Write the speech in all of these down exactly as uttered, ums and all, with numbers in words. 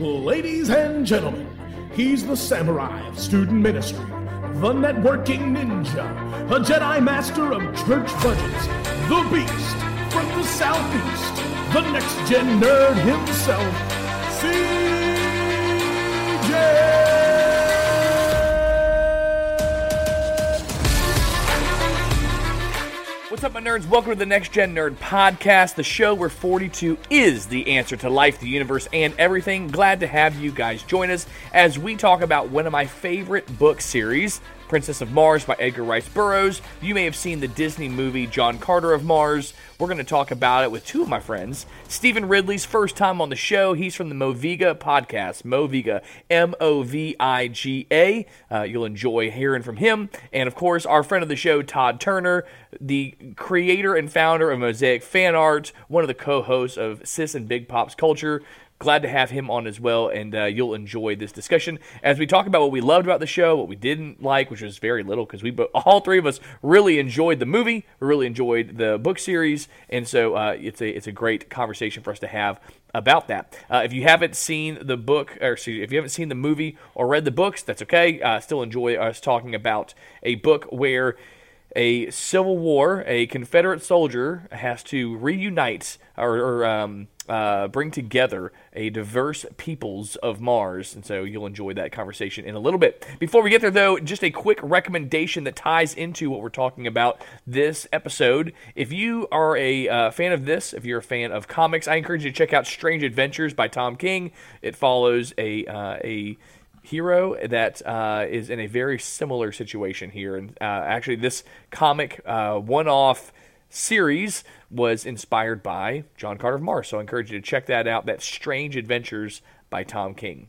Ladies and gentlemen, he's the samurai of student ministry, the networking ninja, a Jedi master of church budgets, the beast from the southeast, the next-gen nerd himself, C J! What's up, my nerds? Welcome to the Next Gen Nerd Podcast, the show where forty-two is the answer to life, the universe, and everything. Glad to have you guys join us as we talk about one of my favorite book series, Princess of Mars by Edgar Rice Burroughs. You may have seen the Disney movie John Carter of Mars. We're going to talk about it with two of my friends. Stephen Ridley's first time on the show. He's from the MoViGa podcast. MoViGa, M O V I G A. Uh, you'll enjoy hearing from him. And, of course, our friend of the show, Todd Turner, the creator and founder of Mosaic Fan Art, one of the co-hosts of Sis and Big Pops Culture. Glad to have him on as well, and uh, you'll enjoy this discussion as we talk about what we loved about the show, what we didn't like, which was very little because we bo- all three of us really enjoyed the movie, we really enjoyed the book series, and so uh, it's a it's a great conversation for us to have about that. Uh, if you haven't seen the book, or excuse me, if you haven't seen the movie or read the books, that's okay. Uh, still enjoy us talking about a book where a Civil War, a Confederate soldier has to reunite or. or um, Uh, bring together a diverse peoples of Mars, and so you'll enjoy that conversation in a little bit. Before we get there, though, just a quick recommendation that ties into what we're talking about this episode. If you are a uh, fan of this, if you're a fan of comics, I encourage you to check out Strange Adventures by Tom King. It follows a uh, a hero that uh, is in a very similar situation here, and uh, actually this comic uh, one-off series was inspired by John Carter of Mars, so I encourage you to check that out. That's Strange Adventures by Tom King.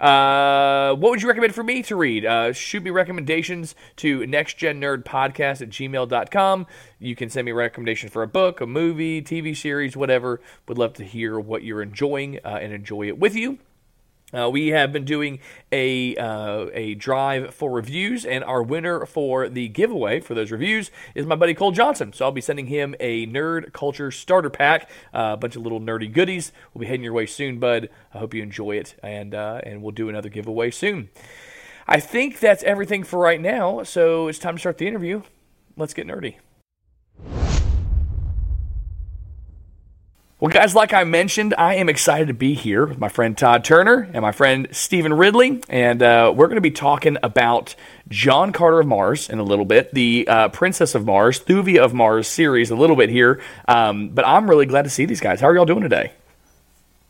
Uh, what would you recommend for me to read? Uh, shoot me recommendations to nextgennerdpodcast at gmail dot com. You can send me a recommendation for a book, a movie, T V series, whatever. Would love to hear what you're enjoying uh, and enjoy it with you. Uh, we have been doing a uh, a drive for reviews, and our winner for the giveaway for those reviews is my buddy Cole Johnson. So I'll be sending him a Nerd Culture Starter Pack, uh, a bunch of little nerdy goodies. We'll be heading your way soon, bud. I hope you enjoy it, and uh, and we'll do another giveaway soon. I think that's everything for right now, so it's time to start the interview. Let's get nerdy. Well, guys, like I mentioned, I am excited to be here with my friend Todd Turner and my friend Stephen Ridley, and uh, we're going to be talking about John Carter of Mars in a little bit, the uh, Princess of Mars, Thuvia of Mars series a little bit here, um, but I'm really glad to see these guys. How are y'all doing today?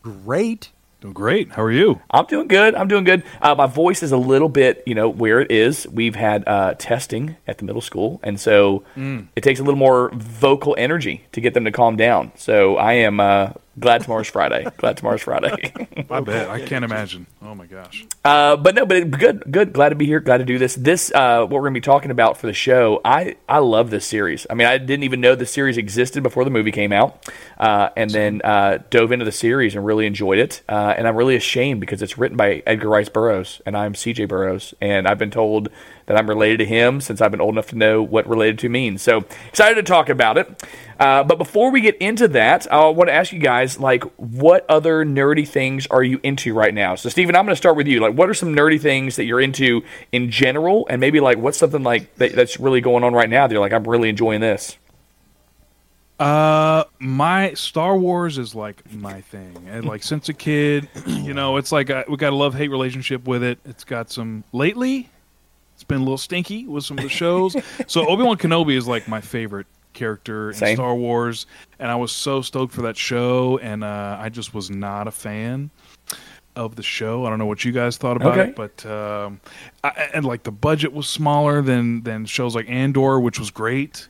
Great. Doing great. How are you? I'm doing good. I'm doing good. Uh, my voice is a little bit, you know, where it is. We've had uh, testing at the middle school, and so mm. it takes a little more vocal energy to get them to calm down. So I am uh, glad tomorrow's Friday. Glad tomorrow's Friday. I bet. I can't imagine. Oh, my gosh. Uh, but no, but it, good. Good. Glad to be here. Glad to do this. This, uh, what we're going to be talking about for the show, I, I love this series. I mean, I didn't even know the series existed before the movie came out, uh, and then uh, dove into the series and really enjoyed it. Uh, Uh, and I'm really ashamed because it's written by Edgar Rice Burroughs, and I'm C J Burroughs, and I've been told that I'm related to him since I've been old enough to know what related to means. So excited to talk about it. Uh, but before we get into that, I want to ask you guys, like, what other nerdy things are you into right now? So, Stephen, I'm going to start with you. Like, what are some nerdy things that you're into in general, and maybe, like, what's something, like, that, that's really going on right now that you're like, I'm really enjoying this? Uh, my Star Wars is like my thing, and like since a kid, you know, it's like I, we got a love-hate relationship with it. It's got some lately, it's been a little stinky with some of the shows. So Obi-Wan Kenobi is like my favorite character in Same. Star Wars, and I was so stoked for that show, and uh, I just was not a fan of the show. I don't know what you guys thought about okay. it, but um, I, and like the budget was smaller than than shows like Andor, which was great.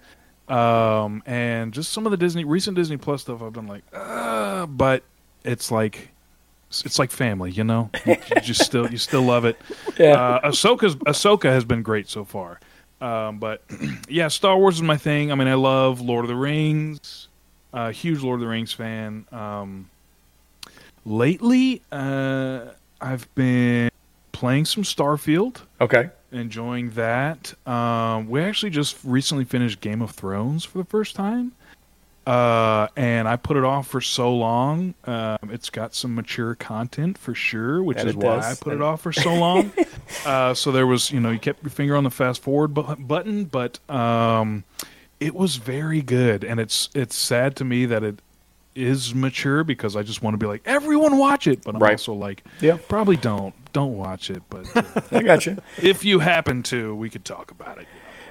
Um, and just some of the Disney, recent Disney Plus stuff, I've been like, uh, but it's like, it's like family, you know, you, you just still, you still love it. Yeah. Uh, Ahsoka's, Ahsoka has been great so far. Um, but yeah, Star Wars is my thing. I mean, I love Lord of the Rings, uh, huge Lord of the Rings fan. Um, lately, uh, I've been playing some Starfield. Okay. Enjoying that. Um, we actually just recently finished Game of Thrones for the first time. Uh, and I put it off for so long. Um, it's got some mature content for sure, which is why I put it off for so long. uh, so there was, you know, you kept your finger on the fast forward bu- button, but um, it was very good. And it's it's sad to me that it is mature because I just want to be like, everyone watch it. But I'm right. also like, yeah. probably don't. Don't watch it. But uh, I got you. If you happen to, we could talk about it.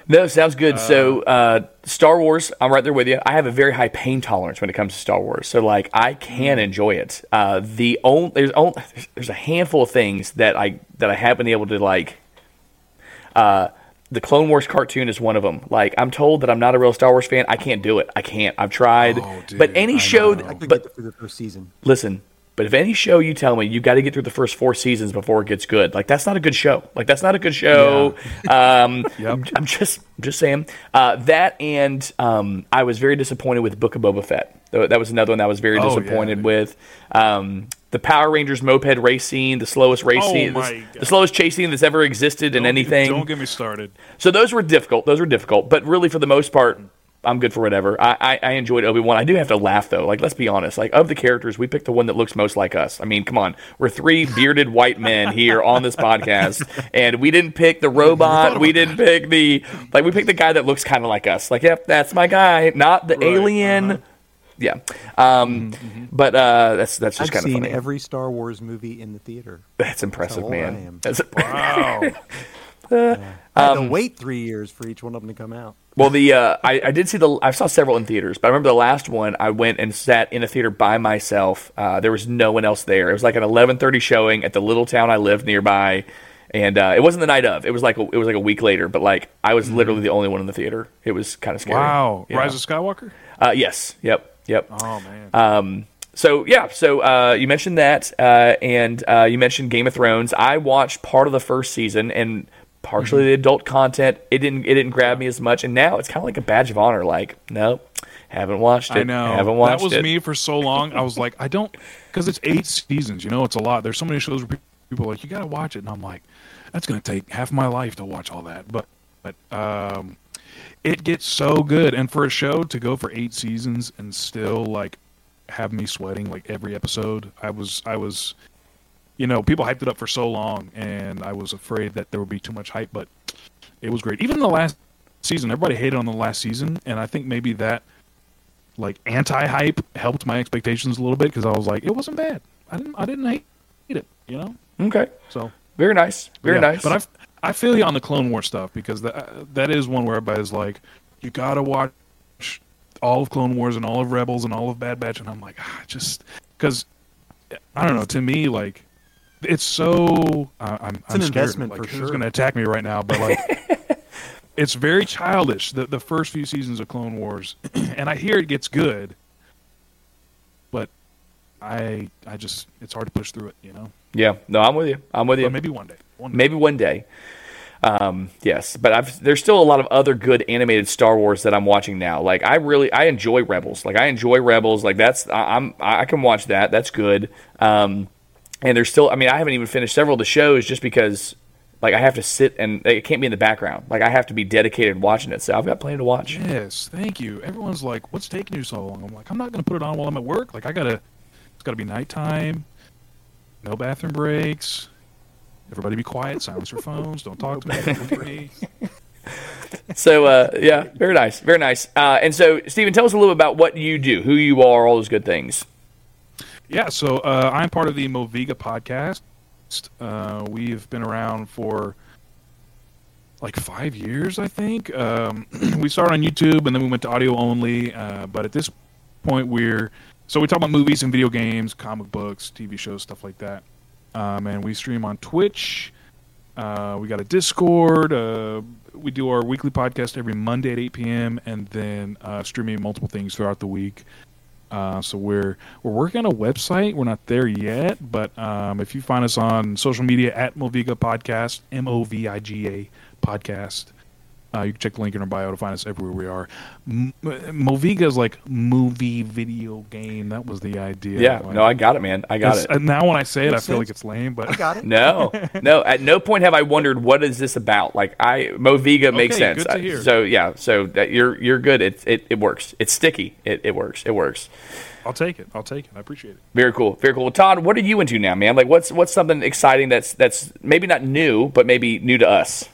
No, sounds good. Uh, so, uh, Star Wars, I'm right there with you. I have a very high pain tolerance when it comes to Star Wars. So, like, I can enjoy it. Uh, the only there's only, there's a handful of things that I that I have been able to like. Uh, the Clone Wars cartoon is one of them. Like, I'm told that I'm not a real Star Wars fan. I can't do it. I can't. I've tried, oh, dude, but any I show. That, I could but, get through the first season. Listen. But if any show you tell me you got to get through the first four seasons before it gets good, like that's not a good show. Like that's not a good show. Yeah. um, yep. I'm, I'm just, just saying uh, that. And um, I was very disappointed with Book of Boba Fett. That was another one I was very oh, disappointed yeah. with. Um, the Power Rangers moped race scene, the slowest race oh scene, the, the slowest chase scene that's ever existed don't, in anything. Don't get me started. So those were difficult. Those were difficult. But really, for the most part. I'm good for whatever. I, I, I enjoyed Obi-Wan. I do have to laugh, though. Like, let's be honest. Like, of the characters, we picked the one that looks most like us. I mean, come on. We're three bearded white men here on this podcast, and we didn't pick the robot. We didn't pick the... Like, we picked the guy that looks kind of like us. Like, yep, that's my guy. Not the right, alien... Uh-huh. Yeah, um, mm-hmm. but uh, that's that's just kind of funny. I've seen every Star Wars movie in the theater. That's impressive, that's man. I am. That's, wow. uh, yeah. I had to um, wait three years for each one of them to come out. Well, the uh, I, I did see the I saw several in theaters, but I remember the last one I went and sat in a theater by myself. Uh, there was no one else there. It was like an eleven thirty showing at the little town I lived nearby, and uh, it wasn't the night of. It was like a, it was like a week later. But like I was literally the only one in the theater. It was kind of scary. Wow, yeah. Rise of Skywalker. Uh, yes. Yep. Yep. Oh man. Um. So yeah. So uh, you mentioned that, uh, and uh, you mentioned Game of Thrones. I watched part of the first season and. Partially the adult content, it didn't it didn't grab me as much, and now it's kind of like a badge of honor. Like, nope, haven't watched it. I know, haven't watched it. That was it. me for so long. I was like, I don't, because it's eight seasons. You know, it's a lot. There's so many shows where people are like, you got to watch it, and I'm like, that's going to take half my life to watch all that. But but um, it gets so good, and for a show to go for eight seasons and still like have me sweating like every episode, I was I was. You know, people hyped it up for so long, and I was afraid that there would be too much hype, but it was great. Even the last season, everybody hated on the last season, and I think maybe that, like, anti-hype helped my expectations a little bit, because I was like, it wasn't bad. I didn't I didn't hate it, you know? Okay. So very nice. Very yeah. nice. But I, I feel you on the Clone Wars stuff, because that, that is one where everybody's like, you gotta watch all of Clone Wars and all of Rebels and all of Bad Batch, and I'm like, ah, just... Because, I don't know, to me, like... It's so uh, I'm, it's I'm an scared. Investment like, for sure. Who's going to attack me right now? But like, it's very childish. The the first few seasons of Clone Wars, and I hear it gets good, but I I just it's hard to push through it. You know. Yeah. No, I'm with you. I'm with you. But maybe one day. One day. Maybe one day. Um, yes, but I've, there's still a lot of other good animated Star Wars that I'm watching now. Like I really, I enjoy Rebels. Like I enjoy Rebels. Like that's I, I'm I can watch that. That's good. Um. And there's still, I mean, I haven't even finished several of the shows just because, like, I have to sit and it can't be in the background. Like, I have to be dedicated watching it. So I've got plenty to watch. Yes, thank you. Everyone's like, what's taking you so long? I'm like, I'm not going to put it on while I'm at work. Like, I got to, it's got to be nighttime, no bathroom breaks, everybody be quiet, silence your phones, don't talk to me. So, uh, yeah, very nice, very nice. Uh, and so, Stephen, tell us a little about what you do, who you are, all those good things. Yeah, so uh, I'm part of the MoViGa podcast. Uh, we've been around for like five years, I think. Um, we started on YouTube, and then we went to audio only. Uh, but at this point, we're... So we talk about movies and video games, comic books, T V shows, stuff like that. Um, and we stream on Twitch. Uh, we got a Discord. Uh, we do our weekly podcast every Monday at eight p.m. and then uh, streaming multiple things throughout the week. Uh, so we're we're working on a website. We're not there yet, but um, if you find us on social media at MoViGa Podcast, M O V I G A Podcast, Uh, you can check the link in our bio to find us everywhere we are. M- MoViGa is like movie video game. That was the idea. Yeah, like, no, I got it, man. I got it. Now when I say it, I feel like it's lame, but I got it. No, no. At no point have I wondered what is this about. Like I, MoViGa makes okay, sense. Good to hear. I, so yeah, so that you're you're good. It it it works. It's sticky. It it works. It works. I'll take it. I'll take it. I appreciate it. Very cool. Very cool. Well, Todd, what are you into now, man? Like, what's what's something exciting that's that's maybe not new, but maybe new to us?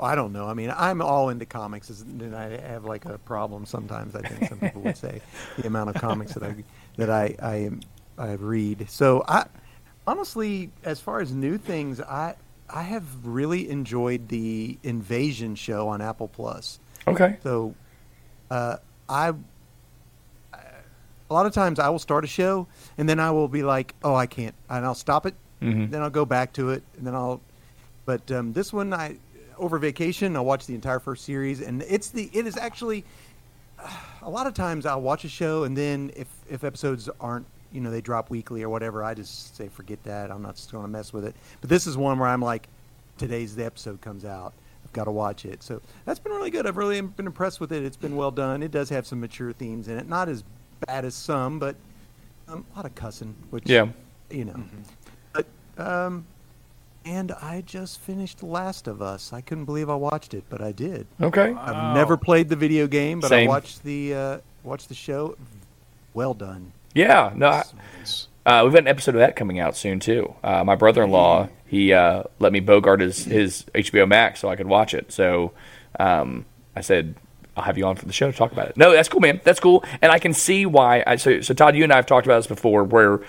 I don't know. I mean, I'm all into comics, and I have like a problem sometimes. I think some people would say the amount of comics that I that I I, I read. So I honestly, as far as new things, I I have really enjoyed the Invasion show on Apple Plus. Okay. So uh, I a lot of times I will start a show and then I will be like, oh, I can't, and I'll stop it. Mm-hmm. Then I'll go back to it, and then I'll. But um, this one I. Over vacation, I watched the entire first series, and it's the it is actually uh, a lot of times I'll watch a show, and then if if episodes aren't, you know, they drop weekly or whatever, I just say forget that. I'm not going to mess with it. But this is one where I'm like, today's the episode comes out. I've got to watch it. So that's been really good. I've really been impressed with it. It's been well done. It does have some mature themes in it, not as bad as some, but um, a lot of cussing, which yeah, you know, mm-hmm. but um. And I just finished Last of Us. I couldn't believe I watched it, but I did. Okay. Wow. I've never played the video game, but Same. I watched the uh, watched the show. Well done. Yeah. No. I, uh, we've got an episode of that coming out soon too. Uh, my brother-in-law, he uh, let me bogart his, his H B O Max so I could watch it. So um, I said, I'll have you on for the show to talk about it. No, that's cool, man. That's cool. And I can see why. I, so, so Todd, you and I have talked about this before, where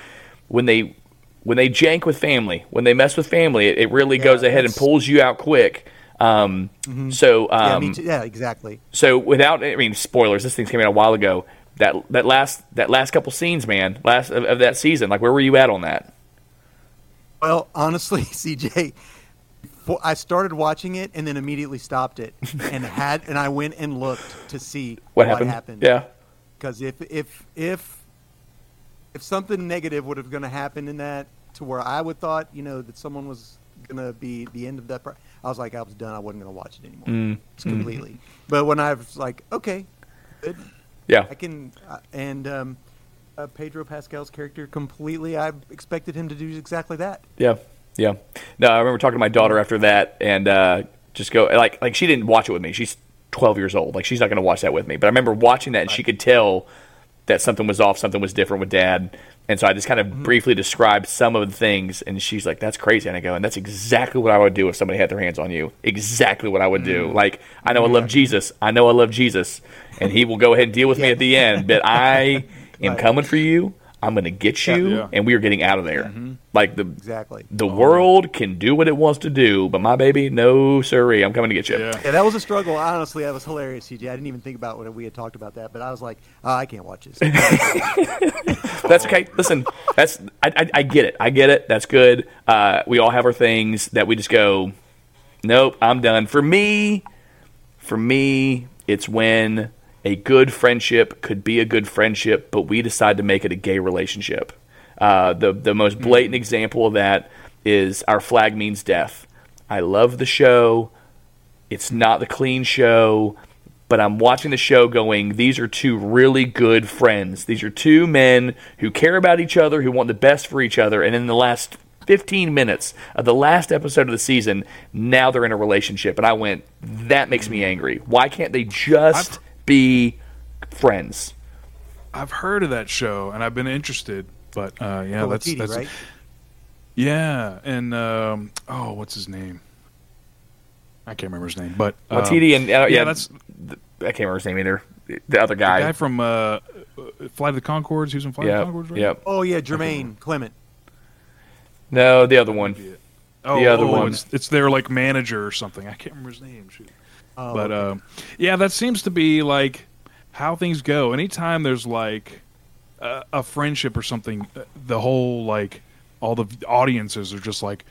when they. When they jank with family, when they mess with family, it, it really yeah, goes ahead and pulls you out quick. Um, mm-hmm. So, um, yeah, me too. Yeah, exactly. So, without, I mean, spoilers. This thing came out a while ago. That that last that last couple scenes, man, last of, of that season. Like, where were you at on that? Well, honestly, C J, I started watching it and then immediately stopped it and had and I went and looked to see what, what happened. happened. Yeah, because if if if. If something negative would have going to happen in that, to where I would thought, you know, that someone was going to be the end of that, part, I was like, I was done. I wasn't going to watch it anymore. Mm. It's completely. Mm. But when I was like, okay, good. Yeah, I can. Uh, and um, uh, Pedro Pascal's character completely. I expected him to do exactly that. Yeah, yeah. No, I remember talking to my daughter after that, and uh, just go like like she didn't watch it with me. She's twelve years old. Like she's not going to watch that with me. But I remember watching that, and right. she could tell. That something was off, something was different with Dad, and so I just kind of mm-hmm. briefly described some of the things, and she's like, "That's crazy," and I go, "And that's exactly what I would do if somebody had their hands on you. Exactly what I would mm-hmm. do. Like, I know yeah. I love Jesus. I know I love Jesus, and He will go ahead and deal with yeah. me at the end. But I am right. coming for you. I'm going to get you, yeah, yeah. and we are getting out of there. Mm-hmm. Like the exactly the oh. world can do what it wants to do, but my baby, no siree, I'm coming to get you." Yeah, yeah that was a struggle. Honestly, that was hilarious, C J. I didn't even think about what we had talked about that, but I was like, oh, I can't watch this. That's okay. Listen, that's I, I, I get it. I get it. That's good. Uh, we all have our things that we just go, nope, I'm done. For me, for me, it's when. A good friendship could be a good friendship, but we decide to make it a gay relationship. Uh, the the most blatant example of that is Our Flag Means Death. I love the show. It's not the clean show, but I'm watching the show going, these are two really good friends. These are two men who care about each other, who want the best for each other, and in the last fifteen minutes of the last episode of the season, now they're in a relationship. And I went, that makes me angry. Why can't they just... I've- be friends. I've heard of that show and I've been interested, but uh, yeah, oh, that's T D, that's right? Yeah, and um, oh, what's his name? I can't remember his name, but um, T D and uh, yeah, yeah, that's the, I can't remember his name either. The other guy, the guy from uh, Flight of the Conchords, who's in Flight yep. of the Conchords, right? Yep. Oh yeah, Jermaine Clement. No, the other one. Oh, the other oh, one. It's, it's their like manager or something. I can't remember his name. Shoot. Oh, but okay. um, yeah, that seems to be like how things go. Anytime there's like a, a friendship or something, the whole like all the audiences are just like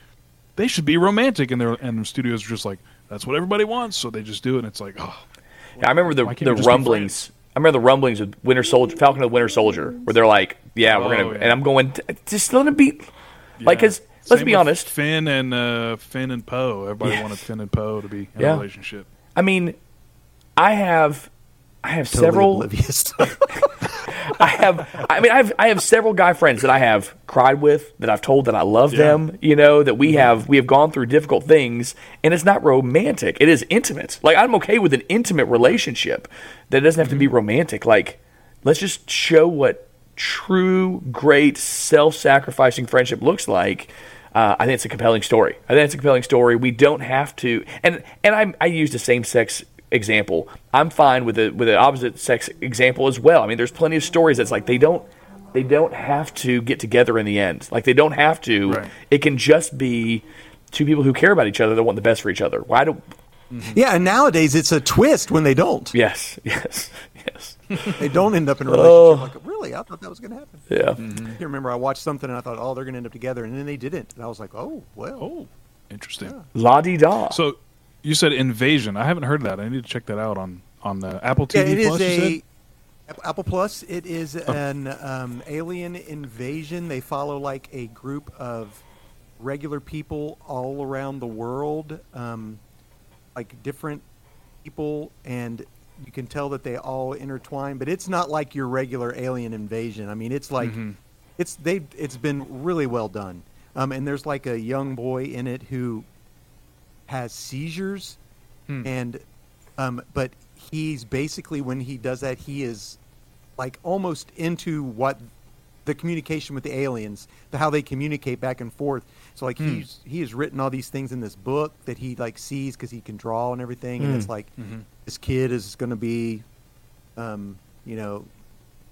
they should be romantic, and their and the studios are just like that's what everybody wants, so they just do it. And it's like, oh, yeah, I remember the the rumblings. I remember the rumblings with Winter Soldier, Falcon of the Winter Soldier, where they're like, yeah, we're oh, gonna, yeah. and I'm going just let it be, yeah. like because. Let's Same be honest. Finn and uh, Finn and Poe. Everybody yeah. wanted Finn and Poe to be in yeah. a relationship. I mean, I have, I have totally several. Oblivious. I have, I mean, I have, I have several guy friends that I have cried with, that I've told that I love yeah. them. You know, that we have, we have gone through difficult things, and it's not romantic. It is intimate. Like, I'm okay with an intimate relationship that doesn't have to be romantic. Like, let's just show what true, great, self-sacrificing friendship looks like. Uh, I think it's a compelling story. I think it's a compelling story. We don't have to, and and I I used a same-sex example. I'm fine with a with an opposite-sex example as well. I mean, there's plenty of stories that's like they don't they don't have to get together in the end. Like, they don't have to. Right. It can just be two people who care about each other that want the best for each other. Why do? Mm-hmm. Yeah, and nowadays it's a twist when they don't. Yes, yes, yes. They don't end up in a relationship. Like, really? I thought that was going to happen. Yeah. Mm-hmm. You remember I watched something and I thought, oh, they're going to end up together, and then they didn't. And I was like, oh, well. Oh, interesting. Yeah. La-di-da. So you said Invasion. I haven't heard that. I need to check that out on, on the Apple T V yeah, it Plus, is a, you said? Apple Plus. It is oh. an um, alien invasion. They follow like a group of regular people all around the world. Um like different people, and you can tell that they all intertwine, but it's not like your regular alien invasion. I mean, it's like, mm-hmm. it's, they, it's been really well done. Um, and there's like a young boy in it who has seizures hmm. and, um, but he's basically, when he does that, he is like almost into what the communication with the aliens, the, how they communicate back and forth. So, like, mm. he's, he has written all these things in this book that he, like, sees because he can draw and everything. Mm. And it's like, mm-hmm. this kid is going to be, um, you know,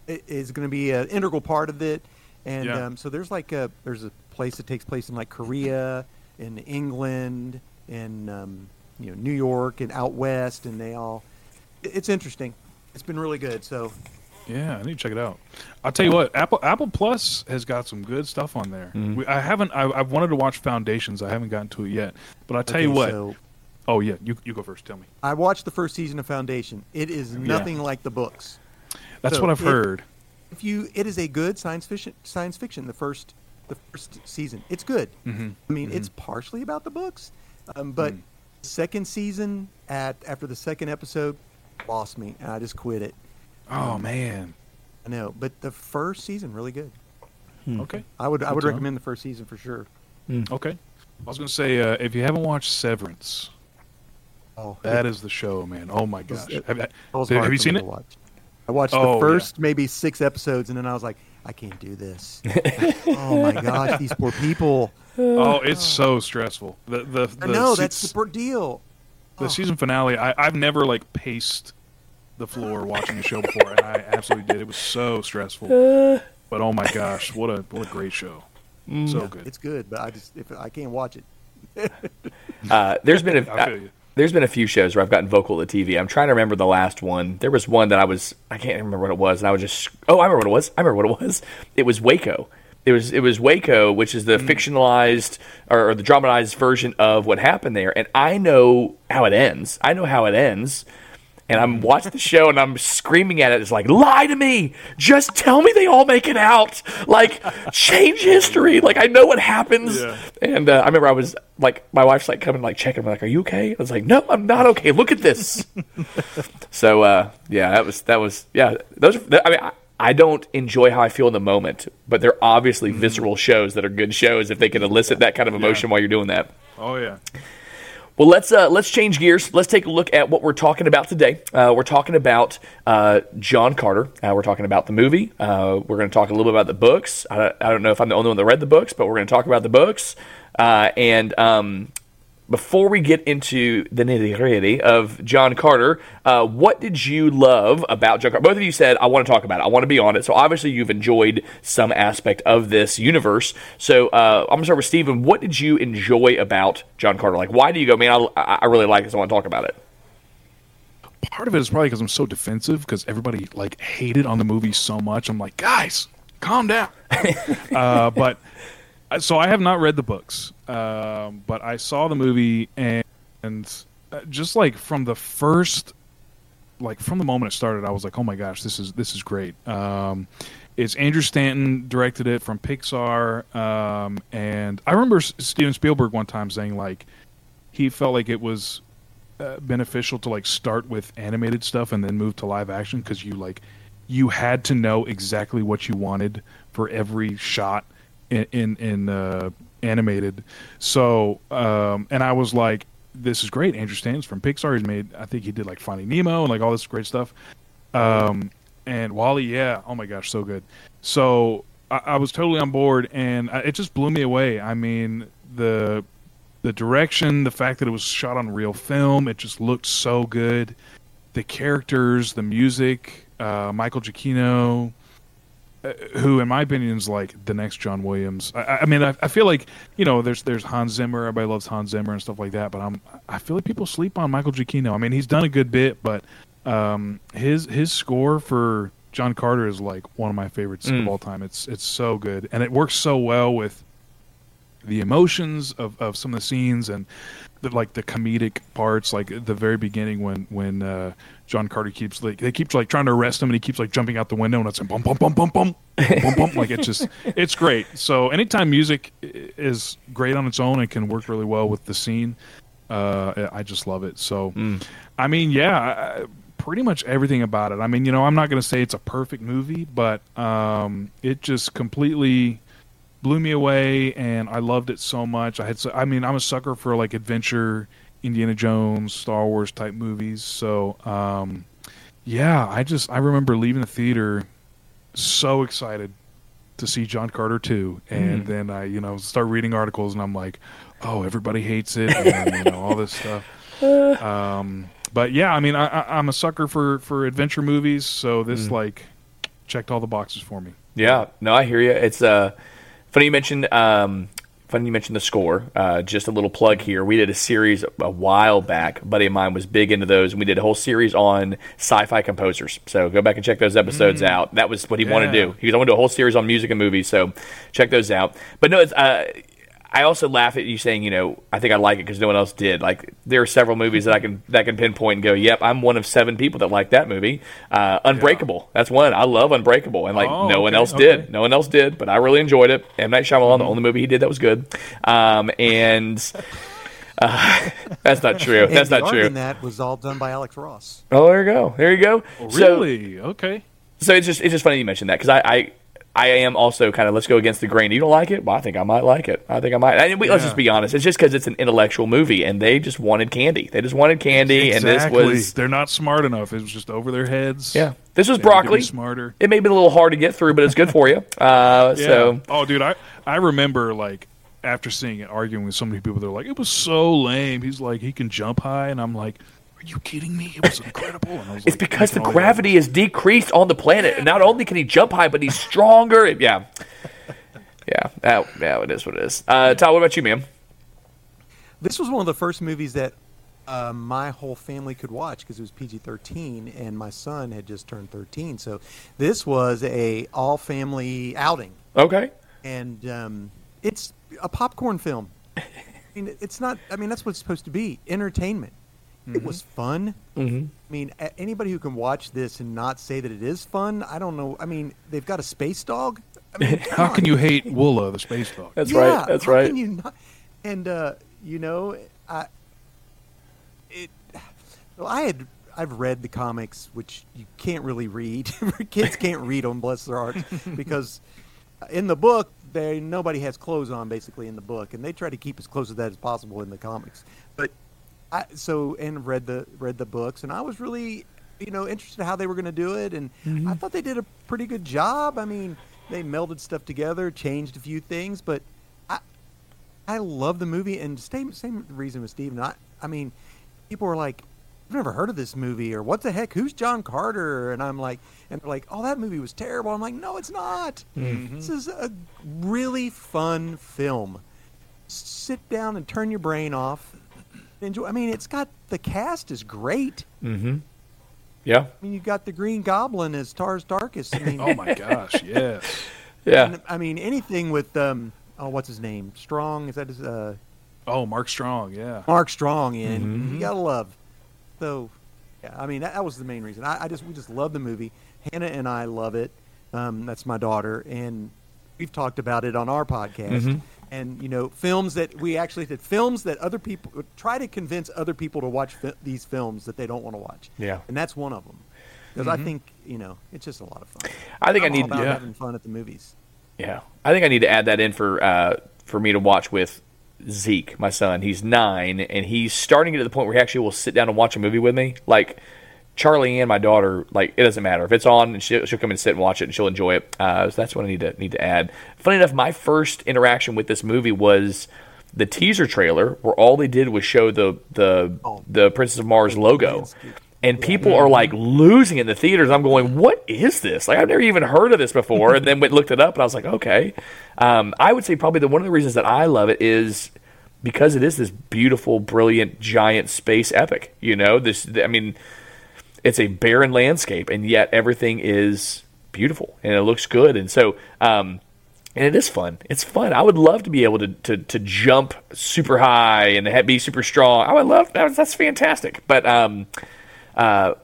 is going to be an integral part of it. And yeah. um, so there's, like, a there's a place that takes place in, like, Korea, in England, in, um, you know, New York, and out west. And they all – it's interesting. It's been really good. So – yeah, I need to check it out. I'll tell you what, Apple Apple Plus has got some good stuff on there. Mm-hmm. We, I haven't, I, I've wanted to watch Foundations. I haven't gotten to it yet. But I'll tell okay, you what. So oh, yeah, you you go first. Tell me. I watched the first season of Foundation. It is nothing yeah. like the books. That's so what I've if, heard. If you, It is a good science fiction, science fiction, the first the first season. It's good. Mm-hmm. I mean, mm-hmm. it's partially about the books. Um, but mm. second season, at after the second episode, lost me. And I just quit it. Oh man, I know. But the first season really good. Hmm. Okay, I would I would recommend the first season for sure. Hmm. Okay, I was gonna say uh, if you haven't watched Severance, oh, that is the show, man. Oh my gosh, it, have, have, have you seen it? Watch. I watched oh, the first yeah. maybe six episodes, and then I was like, I can't do this. Oh my gosh, these poor people. Oh, it's so stressful. The the, the no, that's the deal. The oh. season finale. I, I've never like paced the floor watching the show before, and I absolutely did. It was so stressful, but oh my gosh, what a what a great show! Mm. So good, it's good, but I just if I can't watch it. uh, there's been a I, there's been a few shows where I've gotten vocal at T V. I'm trying to remember the last one. There was one that I was I can't remember what it was, and I was just oh I remember what it was. I remember what it was. It was Waco. It was it was Waco, which is the mm. fictionalized or, or the dramatized version of what happened there, and I know how it ends. I know how it ends. And I'm watching the show, and I'm screaming at it. It's like, lie to me. Just tell me they all make it out. Like, change history. Like, I know what happens. Yeah. And uh, I remember I was, like, my wife's, like, coming, like, checking. I'm like, are you okay? I was like, no, I'm not okay. Look at this. so, uh, yeah, that was, that was, yeah. Those are, I mean, I, I don't enjoy how I feel in the moment, but they're obviously mm-hmm. visceral shows that are good shows if they can elicit that kind of emotion yeah. while you're doing that. Oh, yeah. Well, let's uh, let's change gears. Let's take a look at what we're talking about today. Uh, we're talking about uh, John Carter. Uh, we're talking about the movie. Uh, we're going to talk a little bit about the books. I, I don't know if I'm the only one that read the books, but we're going to talk about the books. Uh, and um, before we get into the nitty-gritty of John Carter, uh, what did you love about John Carter? Both of you said, I want to talk about it. I want to be on it. So obviously you've enjoyed some aspect of this universe. So uh, I'm going to start with Stephen. What did you enjoy about John Carter? Like, why do you go, man, I, I really like this. I want to talk about it. Part of it is probably because I'm so defensive because everybody, like, hated on the movie so much. I'm like, guys, calm down. uh, but... So I have not read the books, um, but I saw the movie, and, and just like from the first, like from the moment it started, I was like, "Oh my gosh, this is this is great!" Um, it's Andrew Stanton directed it from Pixar, um, and I remember Steven Spielberg one time saying like he felt like it was uh, beneficial to like start with animated stuff and then move to live action, because you like you had to know exactly what you wanted for every shot in in, in uh, animated. So um, and I was like, this is great. Andrew Stanton's from Pixar. He's made, I think he did like Finding Nemo and like all this great stuff. Um, and Wall-E, yeah, oh my gosh, so good. So I, I was totally on board, and I, it just blew me away. I mean, the the direction, the fact that it was shot on real film, it just looked so good. The characters, the music, uh, Michael Giacchino, who, in my opinion, is like the next John Williams. I, I mean, I, I feel like, you know, there's there's Hans Zimmer. Everybody loves Hans Zimmer and stuff like that. But I'm I feel like people sleep on Michael Giacchino. I mean, he's done a good bit, but um, his his score for John Carter is like one of my favorites mm. of all time. It's it's so good, and it works so well with the emotions of, of some of the scenes and the, like the comedic parts, like at the very beginning when when uh, John Carter keeps like they keep like trying to arrest him and he keeps like jumping out the window and it's like bum bum bum bum bum bum bum. Like it's just it's great. So anytime music is great on its own, it can work really well with the scene. Uh, I just love it. So mm. I mean, yeah, I, pretty much everything about it. I mean, you know, I'm not going to say it's a perfect movie, but um, it just completely blew me away, and I loved it so much. I had, so, I mean, I'm a sucker for like adventure, Indiana Jones, Star Wars type movies. So, um, yeah, I just I remember leaving the theater so excited to see John Carter two, and mm. then I, you know, start reading articles, and I'm like, oh, everybody hates it, and you know, all this stuff. Um, but yeah, I mean, I, I, I'm a sucker for for adventure movies, so this mm. like checked all the boxes for me. Yeah, no, I hear you. It's uh. Funny you mentioned, um, funny you mentioned the score. Uh, just a little plug here. We did a series a while back. A buddy of mine was big into those, and we did a whole series on sci-fi composers. So go back and check those episodes mm. out. That was what he yeah. wanted to do. He was, I want to do a whole series on music and movies. So check those out. But no, it's, uh, I also laugh at you saying, you know, I think I like it because no one else did. Like there are several movies that I can that can pinpoint and go, yep, I'm one of seven people that like that movie. Uh, Unbreakable, yeah. that's one. I love Unbreakable, and like oh, no one okay, else okay. did. No one else did, but I really enjoyed it. M. Night Shyamalan, mm-hmm. the only movie he did that was good. Um, and uh, that's not true. That's and not true. And that was all done by Alex Ross. Oh, there you go. There you go. Oh, really? So, okay. So it's just it's just funny you mentioned that because I. I I am also kind of, let's go against the grain. You don't like it? Well, I think I might like it. I think I might. I mean, we, yeah. Let's just be honest. It's just because it's an intellectual movie, and they just wanted candy. They just wanted candy, exactly. and this was... They're not smart enough. It was just over their heads. Yeah. This was they broccoli. Smarter. It may be a little hard to get through, but it's good for you. Uh, yeah. So. Oh, dude, I, I remember, like, after seeing it, arguing with so many people, they're like, it was so lame. He's like, he can jump high, and I'm like... Are you kidding me? It was incredible. And I was it's like, because the gravity is decreased on the planet. And not only can he jump high, but he's stronger. Yeah. Yeah. That, yeah, it is what it is. Uh, Todd, what about you, man? This was one of the first movies that uh, my whole family could watch because it was P G thirteen, and my son had just turned thirteen. So this was a all-family outing. Okay. And um, it's a popcorn film. I mean, it's not – I mean, that's what it's supposed to be, entertainment. It was fun. Mm-hmm. I mean, anybody who can watch this and not say that it is fun, I don't know. I mean, they've got a space dog. I mean, how can you hate Woola, the space dog? That's yeah, right. That's how right. Can you not? And uh, you know, I it. Well, I had I've read the comics, which you can't really read. Kids can't read them, bless their hearts, because in the book, they nobody has clothes on basically in the book, and they try to keep as close to that as possible in the comics, but. I, so and read the read the books, and I was really, you know, interested in how they were going to do it, and mm-hmm. I thought they did a pretty good job. I mean, they melded stuff together, changed a few things, but I I love the movie, and same same reason with Steve. Not, I mean, people were like, I've never heard of this movie, or what the heck? Who's John Carter? And I'm like, and they're like, oh, that movie was terrible. I'm like, no, it's not. Mm-hmm. This is a really fun film. Sit down and turn your brain off. Enjoy. I mean, it's got the cast is great. Mm-hmm. Yeah. I mean, you got the Green Goblin as Tars Tarkas. I mean, oh my gosh, yes. Yeah. And, I mean, anything with um, oh, what's his name? Strong? Is that his? Uh, oh, Mark Strong. Yeah. Mark Strong in. Mm-hmm. You gotta love. So, yeah. I mean, that, that was the main reason. I, I just we just love the movie. Hannah and I love it. Um, that's my daughter, and we've talked about it on our podcast. Mm-hmm. and you know, films that we actually did, films that other people try to convince other people to watch fi- these films that they don't want to watch. Yeah, and that's one of them. Because mm-hmm. I think, you know, it's just a lot of fun. I think I'm I need all about yeah. having fun at the movies. Yeah, I think I need to add that in for uh, for me to watch with Zeke, my son. He's nine, and he's starting to get to the point where he actually will sit down and watch a movie with me. Like Charlie and my daughter, like it doesn't matter if it's on, and she'll, she'll come and sit and watch it, and she'll enjoy it. Uh, so that's what I need to need to add. Funny enough, my first interaction with this movie was the teaser trailer, where all they did was show the the oh. the Princess of Mars logo. And people are like losing in the theaters. I'm going, what is this? Like, I've never even heard of this before. And then we looked it up, and I was like, okay. Um, I would say probably the one of the reasons that I love it is because it is this beautiful, brilliant, giant space epic. You know, this. I mean, it's a barren landscape, and yet everything is beautiful and it looks good. And so, um, and it is fun. It's fun. I would love to be able to to, to jump super high and be super strong. I would love that. That's fantastic. But um. Uh,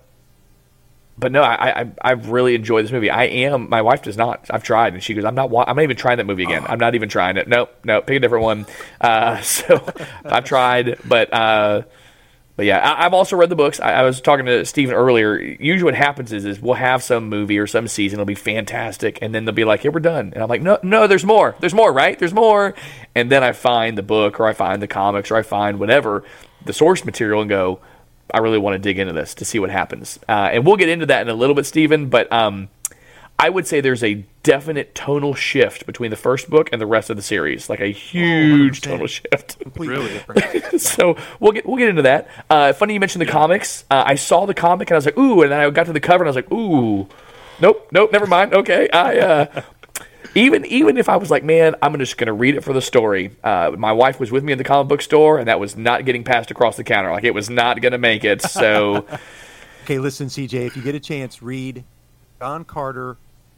but no, I, I I really enjoy this movie. I am. My wife does not. I've tried, and she goes, "I'm not. Wa- I'm not even trying that movie again. I'm not even trying it. Nope, nope. Pick a different one." Uh, so I've tried, but uh, but yeah, I, I've also read the books. I, I was talking to Stephen earlier. Usually, what happens is is we'll have some movie or some season. It'll be fantastic, and then they'll be like, "Hey, we're done." And I'm like, "No, no. There's more. There's more. Right? There's more." And then I find the book, or I find the comics, or I find whatever the source material, and go, I really want to dig into this to see what happens. Uh, and we'll get into that in a little bit, Stephen, but um, I would say there's a definite tonal shift between the first book and the rest of the series, like a huge oh, tonal shift. Really? So we'll get we'll get into that. Uh, funny you mentioned the yeah. comics. Uh, I saw the comic, and I was like, ooh, and then I got to the cover, and I was like, ooh, nope, nope, never mind, okay. I uh, even even if I was like, man, I'm just going to read it for the story. Uh, my wife was with me in the comic book store, and that was not getting passed across the counter. Like, it was not going to make it. So, okay, listen, C J, if you get a chance, read John Carter,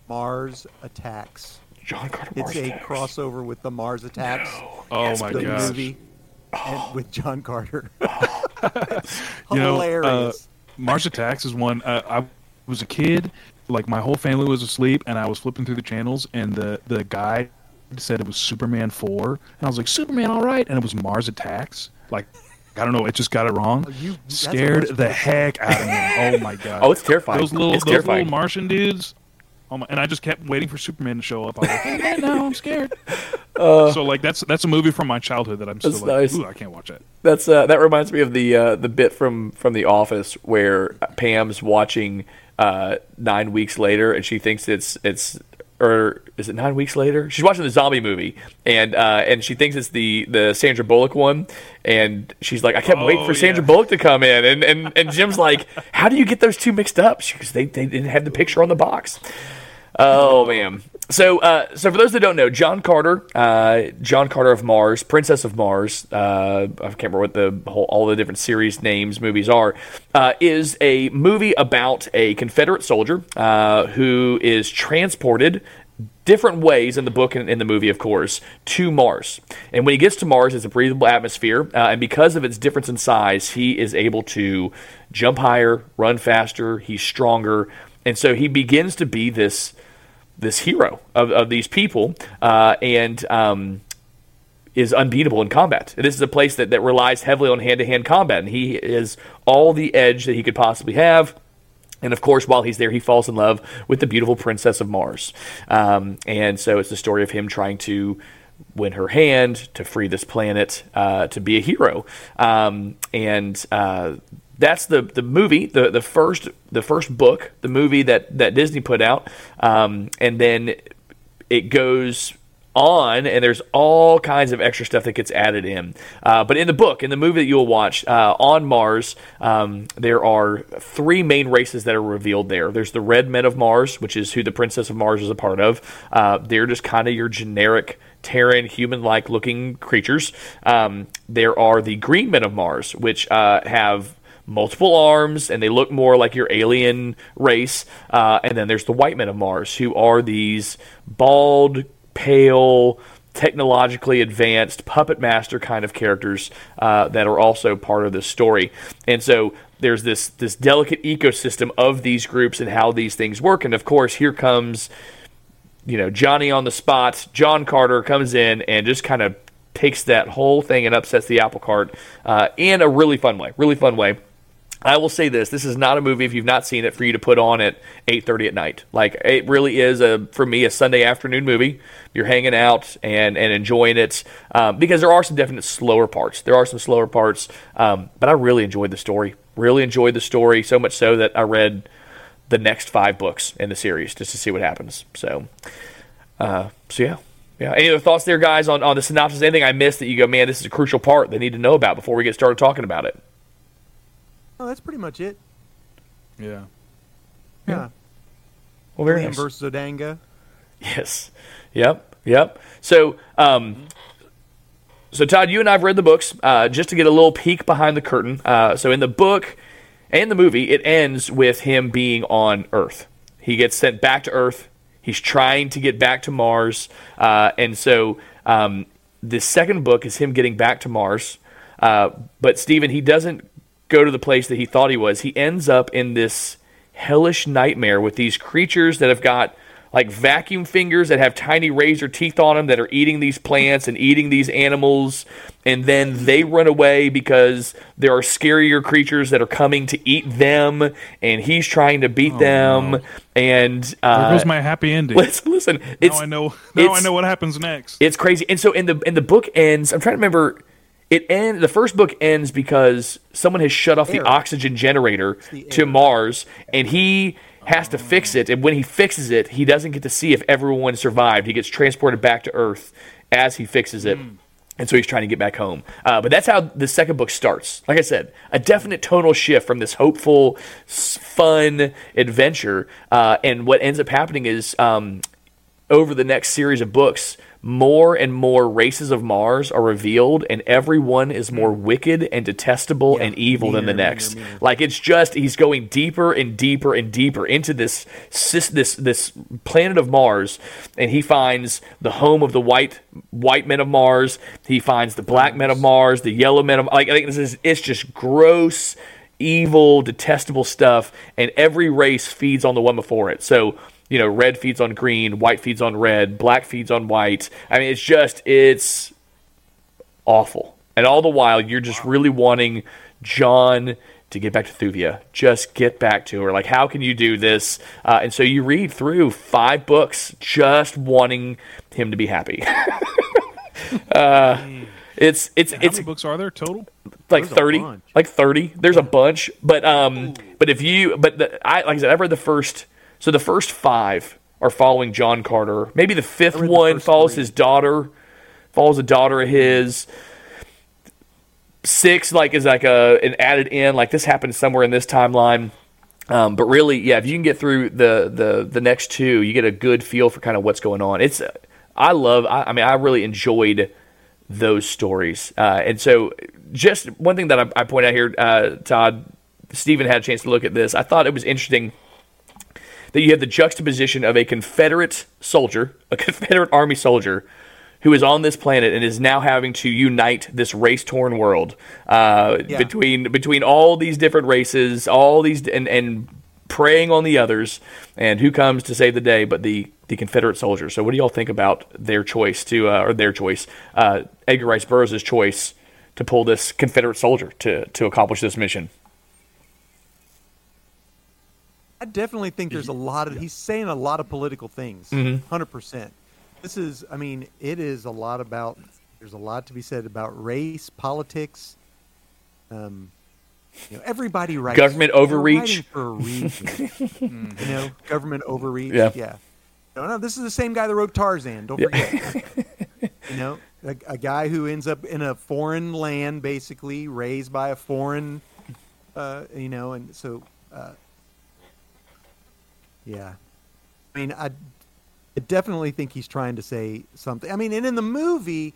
Mars Attacks. John Carter, Mars Attacks. It's a crossover with the Mars Attacks. No. Oh, yes, my the gosh. Movie oh. and with John Carter. Hilarious. You know, uh, Mars Attacks is one. Uh, I was a kid. Like, my whole family was asleep, and I was flipping through the channels, and the, the guy said it was Superman four, and I was like, Superman, all right, and it was Mars Attacks. Like, I don't know, it just got it wrong. Oh, you, scared the heck out of me. Oh, my God. Oh, it's terrifying. Those little, those terrifying. little Martian dudes, oh my, and I just kept waiting for Superman to show up. I was like, hey, no, I'm scared. Uh, so, like, that's that's a movie from my childhood that I'm still like, nice. Ooh, I can't watch that. That's, uh, that reminds me of the uh, the bit from, from The Office where Pam's watching... Uh, nine weeks later, and she thinks it's it's or is it nine weeks later? She's watching the zombie movie, and uh, and she thinks it's the the Sandra Bullock one, and she's like, I kept oh, waiting for yeah. Sandra Bullock to come in, and and, and Jim's like, how do you get those two mixed up? She goes, they they didn't have the picture on the box. Oh man. So uh, so for those that don't know, John Carter, uh, John Carter of Mars, Princess of Mars, uh, I can't remember what the whole all the different series names, movies are, uh, is a movie about a Confederate soldier uh, who is transported different ways in the book and in the movie, of course, to Mars. And when he gets to Mars, it's a breathable atmosphere, uh, and because of its difference in size, he is able to jump higher, run faster, he's stronger, and so he begins to be this... this hero of, of these people uh, and um, is unbeatable in combat. This is a place that, that relies heavily on hand-to-hand combat, and he is all the edge that he could possibly have. And, of course, while he's there, he falls in love with the beautiful Princess of Mars. Um, and so it's the story of him trying to win her hand, to free this planet, uh, to be a hero. Um, and... Uh, That's the the movie, the, the first the first book, the movie that, that Disney put out, um, and then it goes on, and there's all kinds of extra stuff that gets added in. Uh, but in the book, in the movie that you'll watch, uh, on Mars, um, there are three main races that are revealed there. There's the Red Men of Mars, which is who the Princess of Mars is a part of. Uh, they're just kind of your generic Terran, human-like looking creatures. Um, there are the Green Men of Mars, which uh, have... multiple arms, and they look more like your alien race. Uh, and then there's the white men of Mars, who are these bald, pale, technologically advanced puppet master kind of characters uh, that are also part of this story. And so there's this this delicate ecosystem of these groups and how these things work. And of course, here comes you know, Johnny on the spot, John Carter comes in and just kind of takes that whole thing and upsets the apple cart uh, in a really fun way, really fun way. I will say this, this is not a movie, if you've not seen it, for you to put on at eight thirty at night. Like, it really is, a for me, a Sunday afternoon movie. You're hanging out and, and enjoying it, um, because there are some definite slower parts. There are some slower parts, um, but I really enjoyed the story. Really enjoyed the story, so much so that I read the next five books in the series just to see what happens. So, uh, so yeah. Yeah. Any other thoughts there, guys, on, on the synopsis? Anything I missed that you go, man, this is a crucial part they need to know about before we get started talking about it? Oh, that's pretty much it. Yeah. Yeah. Well, very nice. Versus Odanga. Yes. Yep. Yep. So, um, so Todd, you and I have read the books uh, just to get a little peek behind the curtain. Uh, so in the book and the movie, it ends with him being on Earth. He gets sent back to Earth. He's trying to get back to Mars. Uh, and so um, the second book is him getting back to Mars. Uh, but Stephen, he doesn't go to the place that he thought he was. He ends up in this hellish nightmare with these creatures that have got like vacuum fingers that have tiny razor teeth on them that are eating these plants and eating these animals, and then they run away because there are scarier creatures that are coming to eat them, and he's trying to beat oh, them. No. And uh, there goes my happy ending. Listen, listen it's, now I know. Now I know what happens next. It's crazy. And so in the in the book ends. I'm trying to remember. It end, the first book ends because someone has shut off air. the oxygen generator the to Mars, and he has oh. to fix it. And when he fixes it, he doesn't get to see if everyone survived. He gets transported back to Earth as he fixes it, mm. and so he's trying to get back home. Uh, but that's how the second book starts. Like I said, a definite tonal shift from this hopeful, fun adventure. Uh, and what ends up happening is um, over the next series of books, more and more races of Mars are revealed, and everyone is more wicked and detestable yeah, and evil meaner, than the next. Meaner, meaner. Like, it's just, he's going deeper and deeper and deeper into this, this this planet of Mars, and he finds the home of the white white men of Mars. He finds the black men of Mars, the yellow men of like. I think this is it's just gross, evil, detestable stuff, and every race feeds on the one before it. So, you know, red feeds on green, white feeds on red, black feeds on white. I mean, it's just, it's awful. And all the while, you're just really wanting John to get back to Thuvia. Just get back to her. Like, how can you do this? Uh, and so you read through five books just wanting him to be happy. uh, it's it's how it's. How many books are there total? Like thirty. Like thirty. There's yeah. a bunch. But um, Ooh. but if you but the, I like I said, I've read the first. So the first five are following John Carter. Maybe the fifth the one follows three. his daughter, follows a daughter of his. Six like is like a an added in, like this happened somewhere in this timeline. Um, but really, yeah, if you can get through the the the next two, you get a good feel for kind of what's going on. It's I love. I, I mean, I really enjoyed those stories. Uh, and so, just one thing that I, I point out here, uh, Todd, Stephen had a chance to look at this. I thought it was interesting that you have the juxtaposition of a Confederate soldier, a Confederate Army soldier, who is on this planet and is now having to unite this race-torn world uh, yeah. between between all these different races, all these and, and preying on the others, and who comes to save the day but the, the Confederate soldier. So what do y'all think about their choice to, uh, or their choice, uh, Edgar Rice Burroughs' choice to pull this Confederate soldier to to accomplish this mission? I definitely think there's a lot of, he's saying a lot of political things, mm-hmm. one hundred percent. This is, I mean, it is a lot about, there's a lot to be said about race, politics, um, you know, everybody writes. Government overreach. For a reason. mm, you know, government overreach, yeah. yeah. No, no, this is the same guy that wrote Tarzan, don't yeah. forget. You know, a, a guy who ends up in a foreign land, basically, raised by a foreign, uh, you know, and so... Uh, Yeah. I mean, I, I definitely think he's trying to say something. I mean, and in the movie,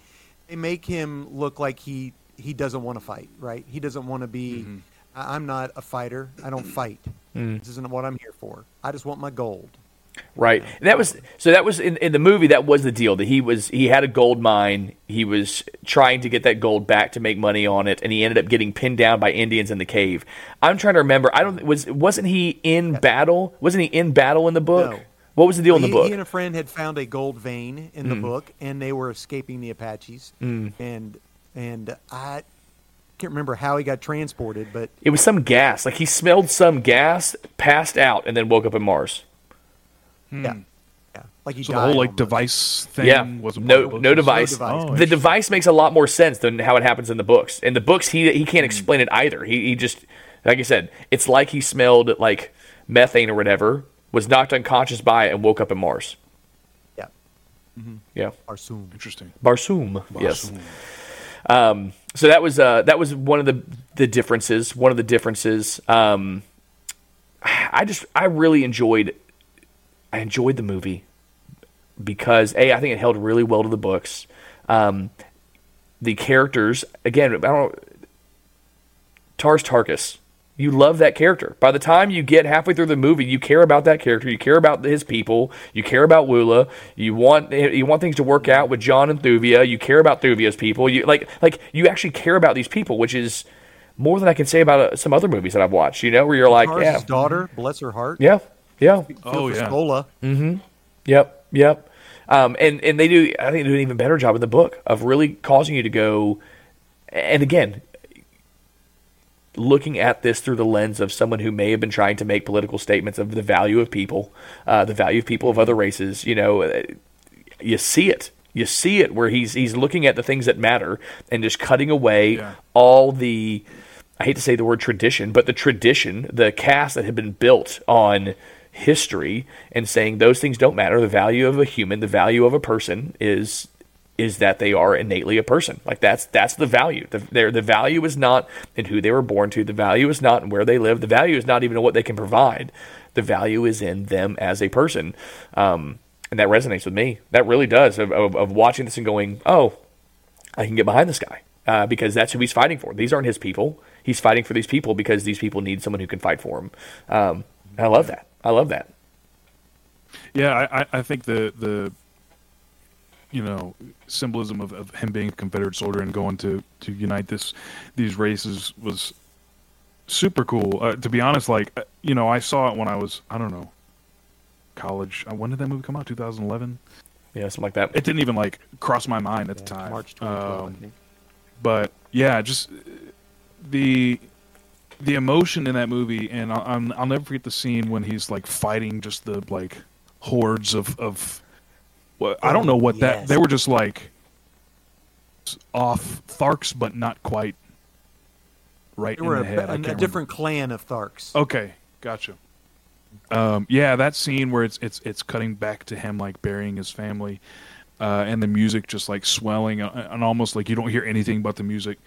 they make him look like he, he doesn't want to fight, right? He doesn't want to be, mm-hmm. I, I'm not a fighter. I don't fight. Mm. This isn't what I'm here for. I just want my gold. Right. And that was so that was in, in the movie, that was the deal that he was he had a gold mine. He was trying to get that gold back to make money on it, and he ended up getting pinned down by Indians in the cave. I'm trying to remember. I don't was wasn't he in battle? Wasn't he in battle in the book? No. What was the deal well, in the book? He and a friend had found a gold vein in mm. the book, and they were escaping the Apaches. Mm. And and I can't remember how he got transported, but it was some gas. Like he smelled some gas, passed out, and then woke up in Mars. Mm. Yeah. Like he so died the whole like almost. device thing yeah. was no no device. no device. Oh, the device makes a lot more sense than how it happens in the books. In the books, he he can't explain mm. it either. He he just, like I said, it's like he smelled like methane or whatever, was knocked unconscious by it, and woke up in Mars. Yeah, mm-hmm. yeah. Barsoom, interesting. Barsoom, Barsoom. yes. Um, so that was uh that was one of the the differences. One of the differences. Um, I just I really enjoyed, I enjoyed the movie. Because, A, I think it held really well to the books. Um, the characters, again, I don't know, Tars Tarkas, you love that character. By the time you get halfway through the movie, you care about that character. You care about his people. You care about Woola. You want you want things to work out with John and Thuvia. You care about Thuvia's people. You like like you actually care about these people, which is more than I can say about uh, some other movies that I've watched. You know, where you're like, Tars' yeah, daughter, bless her heart. Yeah, yeah. Oh yeah. Mm-hmm. Yep. Yep. Um, and, and they do, I think, they do an even better job in the book of really causing you to go, and again, looking at this through the lens of someone who may have been trying to make political statements of the value of people, uh, the value of people of other races. You know, you see it. You see it where he's he's looking at the things that matter and just cutting away yeah. all the, I hate to say the word tradition, but the tradition, the caste that had been built on history, and saying those things don't matter. The value of a human, the value of a person is is that they are innately a person. Like that's that's the value. The their, the value is not in who they were born to. The value is not in where they live. The value is not even in what they can provide. The value is in them as a person, um, and that resonates with me. That really does. Of, of, of watching this and going, oh, I can get behind this guy uh, because that's who he's fighting for. These aren't his people. He's fighting for these people because these people need someone who can fight for him. Um, and I love that. I love that. Yeah, I, I think the the you know symbolism of, of him being a Confederate soldier and going to, to unite this these races was super cool. Uh, to be honest, like you know, I saw it when I was I don't know college. When did that movie come out? twenty eleven Yeah, something like that. It didn't even like cross my mind at yeah, the time. March twenty twelve Um, I think. But yeah, just the. The emotion in that movie, and I'll, I'll never forget the scene when he's like fighting just the like hordes of of. Well, I don't know what yes. that they were just like. Off Tharks, but not quite. Right they in were the a, head. A, I can't a different remember. Clan of Tharks. Okay, gotcha. Um, yeah, that scene where it's it's it's cutting back to him like burying his family, uh, and the music just like swelling and, and almost like you don't hear anything but the music.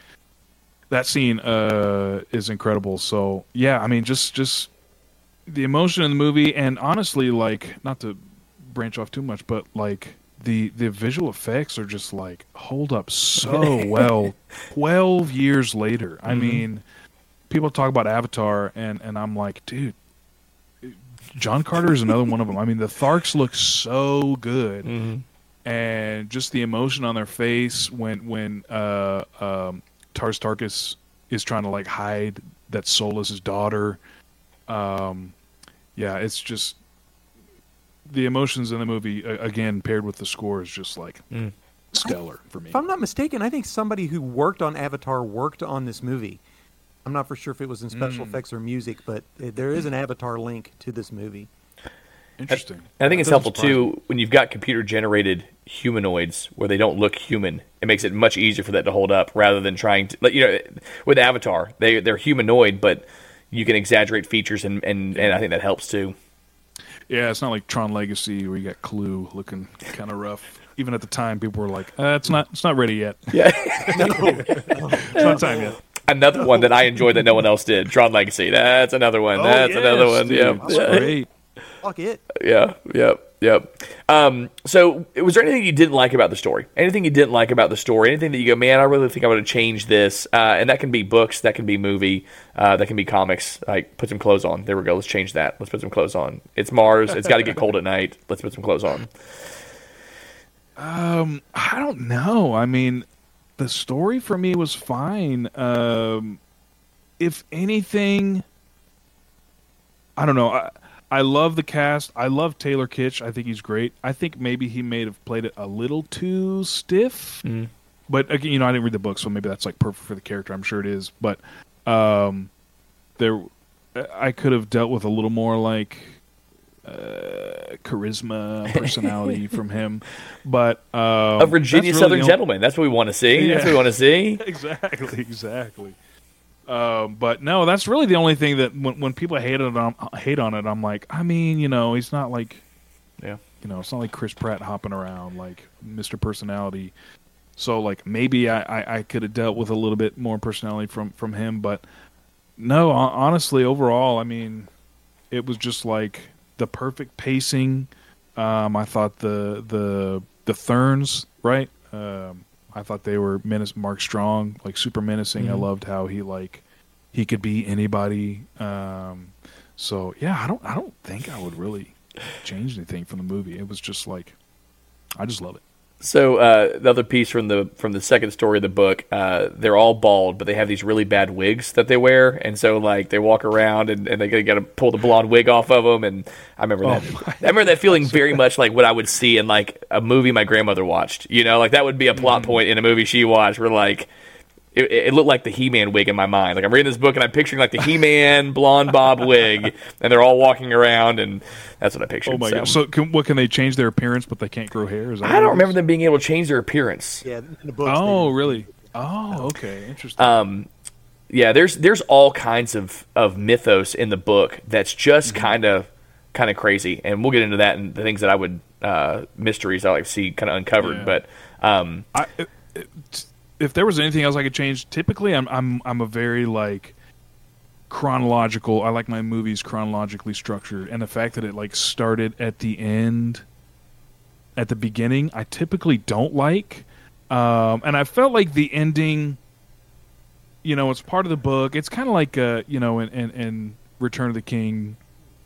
That scene uh, is incredible. So, yeah, I mean, just just the emotion in the movie, and honestly, like, not to branch off too much, but, like, the, the visual effects are just, like, hold up so well twelve years later. I mm-hmm. mean, people talk about Avatar, and, and I'm like, dude, John Carter is another one of them. I mean, the Tharks look so good. Mm-hmm. And just the emotion on their face when, when uh, um, Tars Tarkas is trying to like hide that Solas' daughter. Um, yeah, it's just the emotions in the movie uh, again paired with the score is just like mm. stellar I, for me. If I'm not mistaken, I think somebody who worked on Avatar worked on this movie. I'm not for sure if it was in special mm. effects or music, but there is an Avatar link to this movie. Interesting. I, I think that it's helpful too when you've got computer generated humanoids where they don't look human. It makes it much easier for that to hold up rather than trying to, you know, with Avatar, they they're humanoid, but you can exaggerate features and, and, and I think that helps too. Yeah, it's not like Tron Legacy where you got Clue looking kind of rough. Even at the time, people were like, uh, "It's not, it's not ready yet." Yeah, no. It's not time yet. Another one that I enjoyed that no one else did, Tron Legacy. That's another one. Oh, That's yes, another one. Dude, yeah, that's yeah. great. Fuck it. Yeah, yeah, yeah. Um, so was there anything you didn't like about the story? Anything you didn't like about the story? Anything that you go, man, I really think I would have changed this. Uh, and that can be books, that can be movie, uh, that can be comics. Like, put some clothes on. There we go. Let's change that. Let's put some clothes on. It's Mars. It's got to get cold at night. Let's put some clothes on. Um, I don't know. I mean, the story for me was fine. Um, if anything, I don't know. I, I love the cast. I love Taylor Kitsch. I think he's great. I think maybe he may have played it a little too stiff. Mm. But, again, you know, I didn't read the book, so maybe that's, like, perfect for the character. I'm sure it is. But um, there, I could have dealt with a little more, like, uh, charisma, personality from him. But um, a Virginia Southern really gentleman. Only... That's what we want to see. Yeah. That's what we want to see. Exactly, exactly. Um, but no, that's really the only thing that when, when people hate it, on, hate on it, I'm like, I mean, you know, he's not like, yeah, you know, it's not like Chris Pratt hopping around like Mister Personality. So like maybe I, I, I could have dealt with a little bit more personality from, from him, but no, honestly, overall, I mean, it was just like the perfect pacing. Um, I thought the the the Therns, right? Um, I thought they were menace. Mark Strong, like super menacing. Mm-hmm. I loved how he like he could be anybody. Um, so yeah, I don't I don't think I would really change anything from the movie. It was just like I just love it. So uh, the other piece from the from the second story of the book, uh, they're all bald, but they have these really bad wigs that they wear, and so like they walk around and, and they got to pull the blonde wig off of them. And I remember oh that. I remember that feeling very much like what I would see in like a movie my grandmother watched. You know, like that would be a plot point in a movie she watched where like it, it looked like the He-Man wig in my mind. Like I'm reading this book and I'm picturing like the He-Man blonde bob wig, and they're all walking around and. That's what I pictured. Oh my so. God! So, can, what can they change their appearance, but they can't grow hair? Is that I don't remember them being able to change their appearance. Yeah. In the books, oh, they... really? Oh, okay, interesting. Um, yeah. There's there's all kinds of, of mythos in the book that's just mm-hmm. kind of kind of crazy, and we'll get into that and the things that I would uh, mysteries I like to see kind of uncovered. Yeah. But um, I, if there was anything else I could change, typically I'm I'm I'm a very like. chronological. I like my movies chronologically structured, and the fact that it like started at the end at the beginning I typically don't like, um and I felt like the ending, you know, it's part of the book. It's kind of like uh you know in, in in Return of the King,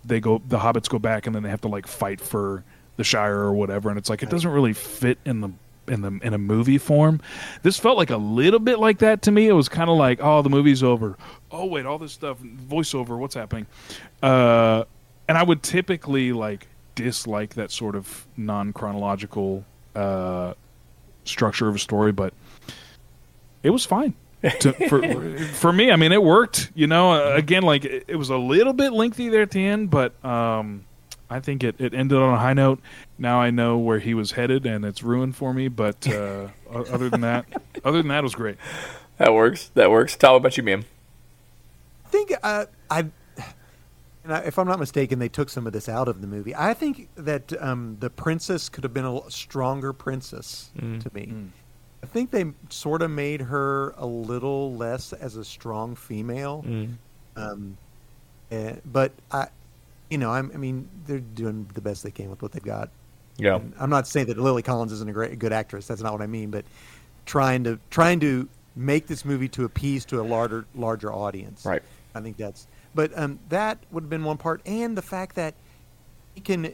they go the hobbits go back and then they have to like fight for the Shire or whatever, and it's like it doesn't really fit in the in the in a movie form. This felt like a little bit like that to me. It was kind of like, oh, the movie's over. Oh wait, all this stuff, voiceover, what's happening? Uh, and I would typically like dislike that sort of non-chronological uh, structure of a story, but it was fine to, for for me. I mean, it worked. You know, again, like it, it was a little bit lengthy there at the end, but um, I think it, it ended on a high note. Now I know where he was headed, and it's ruined for me. But uh, other than that, other than that, it was great. That works. That works. Tom, what about you, man? I think uh, I, and I, if I'm not mistaken, they took some of this out of the movie. I think that um, the princess could have been a stronger princess mm. to me. Mm. I think they sort of made her a little less as a strong female. Mm. Um, and, but I, you know, I'm, I mean, they're doing the best they can with what they've got. Yeah, and I'm not saying that Lily Collins isn't a great good actress. That's not what I mean. But trying to trying to make this movie to appease to a larger larger audience. Right. I think that's, but um, that would have been one part, and the fact that he can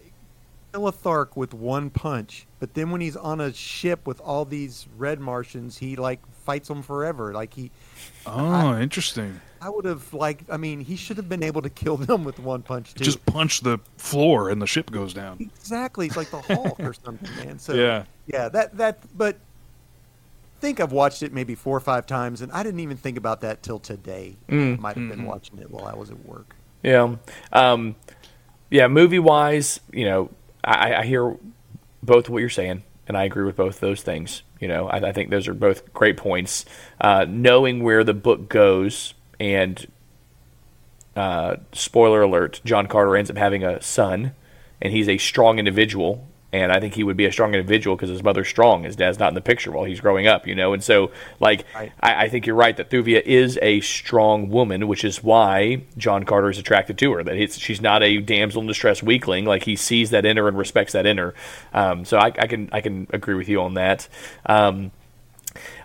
kill a Thark with one punch, but then when he's on a ship with all these red Martians, he like fights them forever. Like he. Oh, I, interesting. I would have like, I mean, he should have been able to kill them with one punch too. Just punch the floor and the ship goes down. Exactly, it's like the Hulk or something, man. So yeah, yeah, that that, but. I think I've watched it maybe four or five times, and I didn't even think about that till today. Mm, I might have mm-hmm. been watching it while I was at work. Yeah, um, yeah. Movie-wise, you know, I, I hear both what you're saying, and I agree with both those things. You know, I, I think those are both great points. Uh, knowing where the book goes, and uh, spoiler alert: John Carter ends up having a son, and he's a strong individual. And I think he would be a strong individual because his mother's strong. His dad's not in the picture while he's growing up, you know. And so, like, right. I, I think you're right that Thuvia is a strong woman, which is why John Carter is attracted to her. That it's, she's not a damsel in distress weakling. Like, he sees that in her and respects that in her. Um, so I, I can I can agree with you on that. Um,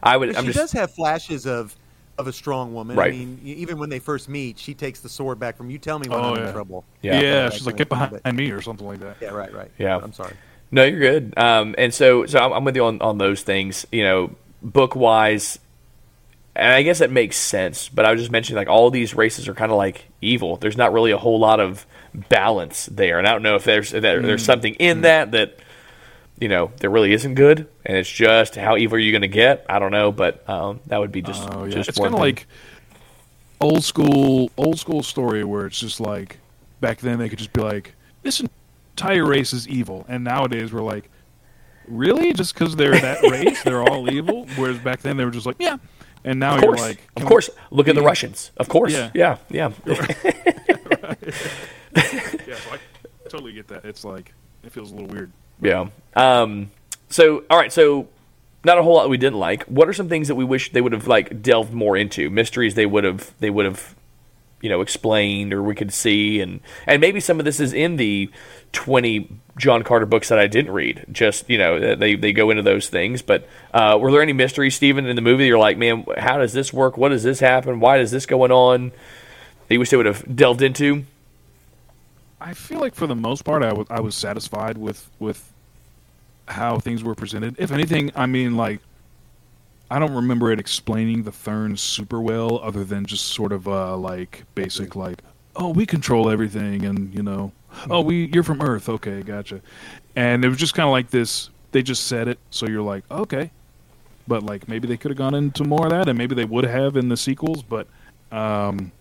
I would. But I'm she just, does have flashes of, of a strong woman. Right. I mean, even when they first meet, she takes the sword back from you. Tell me when oh, I'm yeah. in trouble. Yeah, yeah, yeah she's like, get behind but, me or something like that. Yeah, right, right. Yeah, I'm sorry. No, you're good. Um, and so, so I'm, I'm with you on, on those things, you know, book wise, and I guess that makes sense, but I was just mentioning like all these races are kind of like evil. There's not really a whole lot of balance there. And I don't know if there's if there, mm. there's something in mm. that that, you know, there really isn't good, and it's just how evil are you going to get? I don't know, but um, that would be just oh, yeah. just it's kind of like old school old school story where it's just like back then they could just be like this entire race is evil, and nowadays we're like, really? Just because they're that race, they're all evil? Whereas back then they were just like, yeah. And now you're like, of course, we... look at the Russians. Of course, yeah, yeah, yeah. Right. Yeah, so I totally get that. It's like it feels a little weird. Yeah. Um, so, all right. So, not a whole lot we didn't like. What are some things that we wish they would have like delved more into? Mysteries they would have they would have, you know, explained, or we could see, and and maybe some of this is in the twenty John Carter books that I didn't read. Just, you know, they they go into those things. But uh, were there any mysteries, Stephen, in the movie? You're like, man, how does this work? What does this happen? Why is this going on? That you wish they would have delved into. I feel like for the most part, I was I was satisfied with, with how things were presented. If anything, I mean, like, I don't remember it explaining the Thurns super well, other than just sort of uh, like basic like, oh, we control everything, and you know, oh, we you're from Earth, okay, gotcha. And it was just kind of like this. They just said it, so you're like, okay, but like maybe they could have gone into more of that, and maybe they would have in the sequels. But um,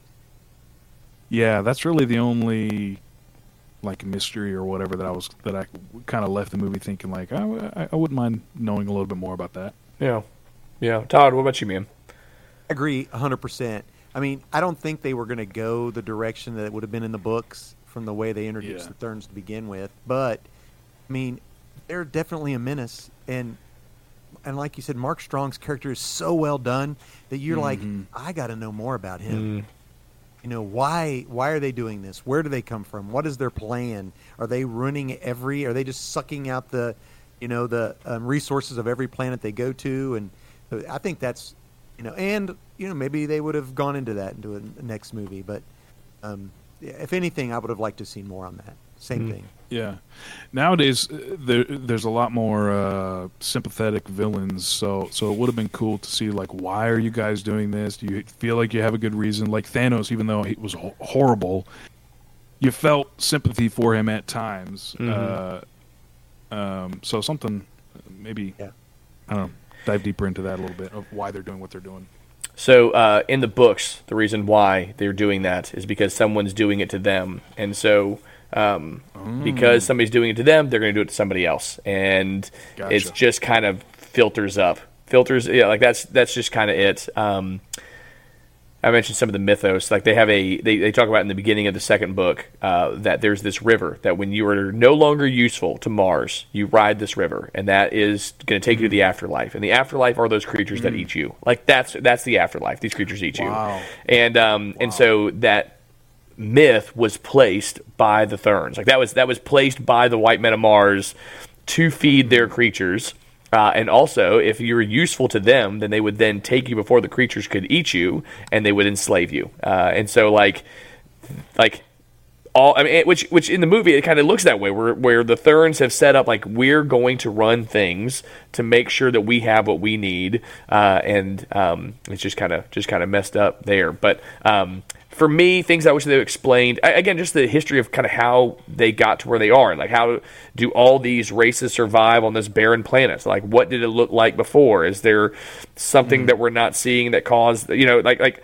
yeah, that's really the only like mystery or whatever that I was that I kind of left the movie thinking like I, I wouldn't mind knowing a little bit more about that. Yeah, yeah. Todd, what about you, man? I agree one hundred percent. I mean, I don't think they were going to go the direction that it would have been in the books from the way they introduced yeah. the Therns to begin with. But I mean, they're definitely a menace, and and like you said, Mark Strong's character is so well done that you're mm-hmm. like, I got to know more about him. Mm. You know, why why are they doing this? Where do they come from? What is their plan? Are they ruining every? Are they just sucking out the, you know, the um, resources of every planet they go to? And so I think that's, you know, and you know maybe they would have gone into that into a next movie. But um, if anything, I would have liked to have seen more on that. Same mm-hmm. thing. Yeah. Nowadays, there, there's a lot more uh, sympathetic villains, so so it would have been cool to see, like, why are you guys doing this? Do you feel like you have a good reason? Like Thanos, even though he was ho- horrible, you felt sympathy for him at times. Mm-hmm. Uh, um, so something, maybe, yeah. I don't know, dive deeper into that a little bit of why they're doing what they're doing. So uh, in the books, the reason why they're doing that is because someone's doing it to them, and so... Um, mm. because somebody's doing it to them, they're going to do it to somebody else, and gotcha. It's just kind of filters up, filters. Yeah, like that's that's just kind of it. Um, I mentioned some of the mythos, like they have a they, they talk about in the beginning of the second book uh, that there's this river that when you are no longer useful to Mars, you ride this river, and that is going to take mm. you to the afterlife. And the afterlife are those creatures mm. that eat you. Like that's that's the afterlife. These creatures eat wow. you, and um, wow. and so that. Myth was placed by the Therns, like that was that was placed by the white men of Mars to feed their creatures, uh, and also if you were useful to them, then they would then take you before the creatures could eat you, and they would enslave you. Uh, and so, like, like all I mean, which which in the movie it kind of looks that way, where where the Therns have set up like we're going to run things to make sure that we have what we need, uh, and um, it's just kind of just kind of messed up there, but. Um, For me, things I wish they explained, again, just the history of kind of how they got to where they are. Like, how do all these races survive on this barren planet? So like, what did it look like before? Is there something mm-hmm. that we're not seeing that caused, you know, like like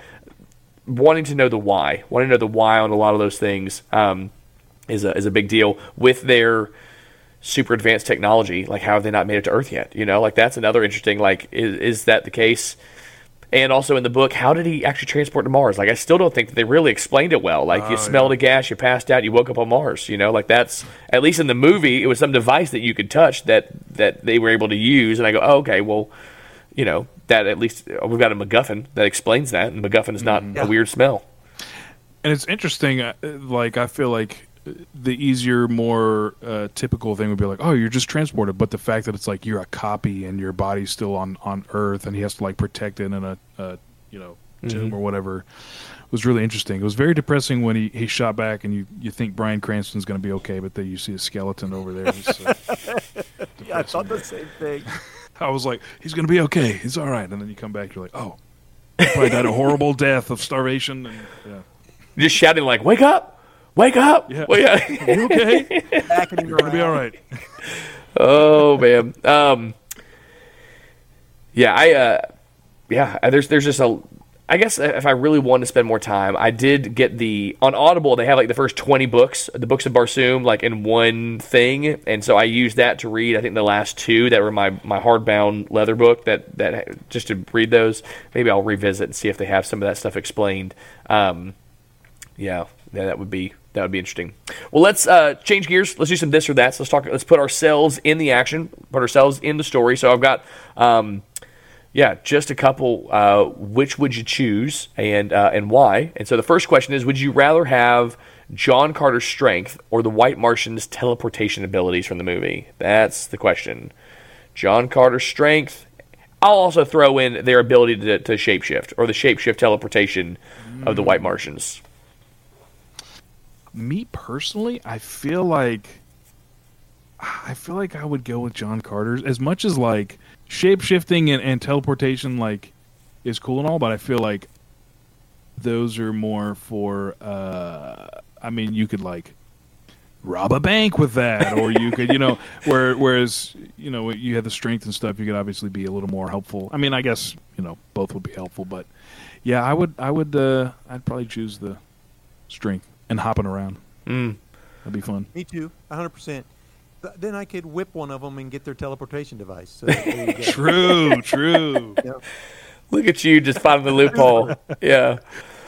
wanting to know the why. Wanting to know the why on a lot of those things um, is a, is a big deal with their super advanced technology. Like, how have they not made it to Earth yet? You know, like, that's another interesting, like, is, is that the case? And also in the book, how did he actually transport to Mars? Like, I still don't think that they really explained it well. Like, oh, you smelled yeah. a gas, you passed out, you woke up on Mars. You know, like that's, at least in the movie, it was some device that you could touch that, that they were able to use. And I go, oh, okay, well, you know, that at least, we've got a MacGuffin that explains that. And MacGuffin is not yeah. a weird smell. And it's interesting, like, I feel like the easier, more uh, typical thing would be like, oh, you're just transported. But the fact that it's like you're a copy and your body's still on, on Earth and he has to like protect it in a, a you know tomb mm-hmm. or whatever was really interesting. It was very depressing when he, he shot back and you, you think Bryan Cranston's going to be okay, but then you see a skeleton over there. So yeah, I thought the same thing. I was like, he's going to be okay. He's all right. And then you come back, you're like, oh, he probably died a horrible death of starvation. And, yeah. Just shouting like, wake up. wake up. Yeah. Well, yeah. You okay? You're going to be all right. Oh, man. Um, yeah, I, uh, yeah, there's, there's just a, I guess if I really wanted to spend more time, I did get the, on Audible, they have like the first twenty books, the books of Barsoom, like in one thing. And so I used that to read, I think the last two that were my, my hardbound leather book that, that just to read those. Maybe I'll revisit and see if they have some of that stuff explained. Um, yeah, yeah, that would be, that would be interesting. Well, let's uh, change gears. Let's do some this or that. So let's talk, let's put ourselves in the action, put ourselves in the story. So I've got, um, Yeah, just a couple. Uh, which would you choose, and uh, and why? And so the first question is: would you rather have John Carter's strength or the White Martian's teleportation abilities from the movie? That's the question. John Carter's strength. I'll also throw in their ability to, to shapeshift, or the shapeshift teleportation mm. of the White Martians. Me personally, I feel like I feel like I would go with John Carter's, as much as like. Shape-shifting and, and teleportation, like, is cool and all, but I feel like those are more for, uh, I mean, you could, like, rob a bank with that, or you could, you know, where, whereas, you know, you have the strength and stuff, you could obviously be a little more helpful. I mean, I guess, you know, both would be helpful, but, yeah, I would, I would, uh, I'd probably choose the strength and hopping around. Mm. That'd be fun. Me too, one hundred percent. Then I could whip one of them and get their teleportation device. So there you go. True, true. Yeah. Look at you just finding the loophole. Yeah.